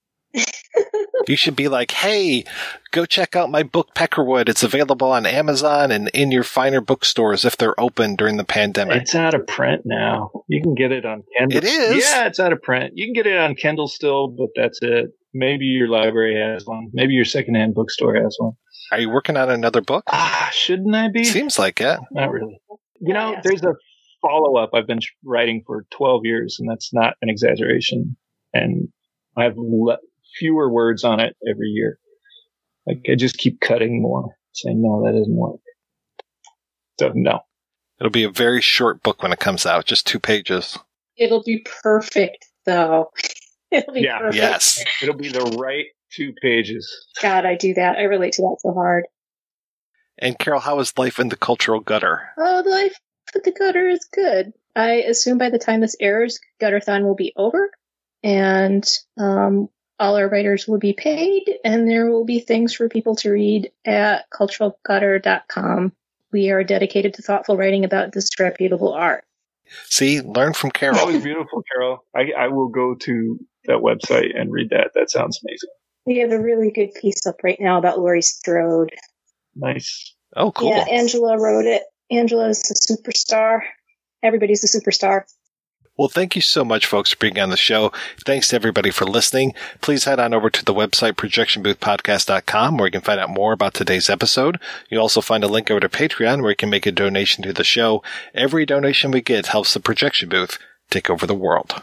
You should be like, hey, go check out my book, Peckerwood. It's available on Amazon and in your finer bookstores if they're open during the pandemic. It's out of print now. You can get it on Kindle. It is? Yeah, it's out of print. You can get it on Kindle still, but that's it. Maybe your library has one. Maybe your secondhand bookstore has one. Are you working on another book? Ah, shouldn't I be? Seems like it. Not really. You know, there's a follow-up I've been writing for twelve years, and that's not an exaggeration. And I have le- fewer words on it every year. Like, I just keep cutting more, saying, no, that doesn't work. So, no. It'll be a very short book when it comes out, just two pages. It'll be perfect, though. It'll be yeah, perfect. Yes. It'll be the right two pages. God, I do that. I relate to that so hard. And Carol, how is life in the cultural gutter? Oh, life in the gutter is good. I assume by the time this airs, Gutterthon will be over, and um, all our writers will be paid, and there will be things for people to read at cultural gutter dot com. We are dedicated to thoughtful writing about disreputable art. See, learn from Carol. Always beautiful, Carol. I, I will go to that website and read that. That sounds amazing. We have a really good piece up right now about Laurie Strode. Nice. Oh, cool. Yeah, Angela wrote it. Angela is a superstar. Everybody's a superstar. Well, thank you so much, folks, for being on the show. Thanks to everybody for listening. Please head on over to the website, projection booth podcast dot com, where you can find out more about today's episode. You'll also find a link over to Patreon, where you can make a donation to the show. Every donation we get helps the Projection Booth take over the world.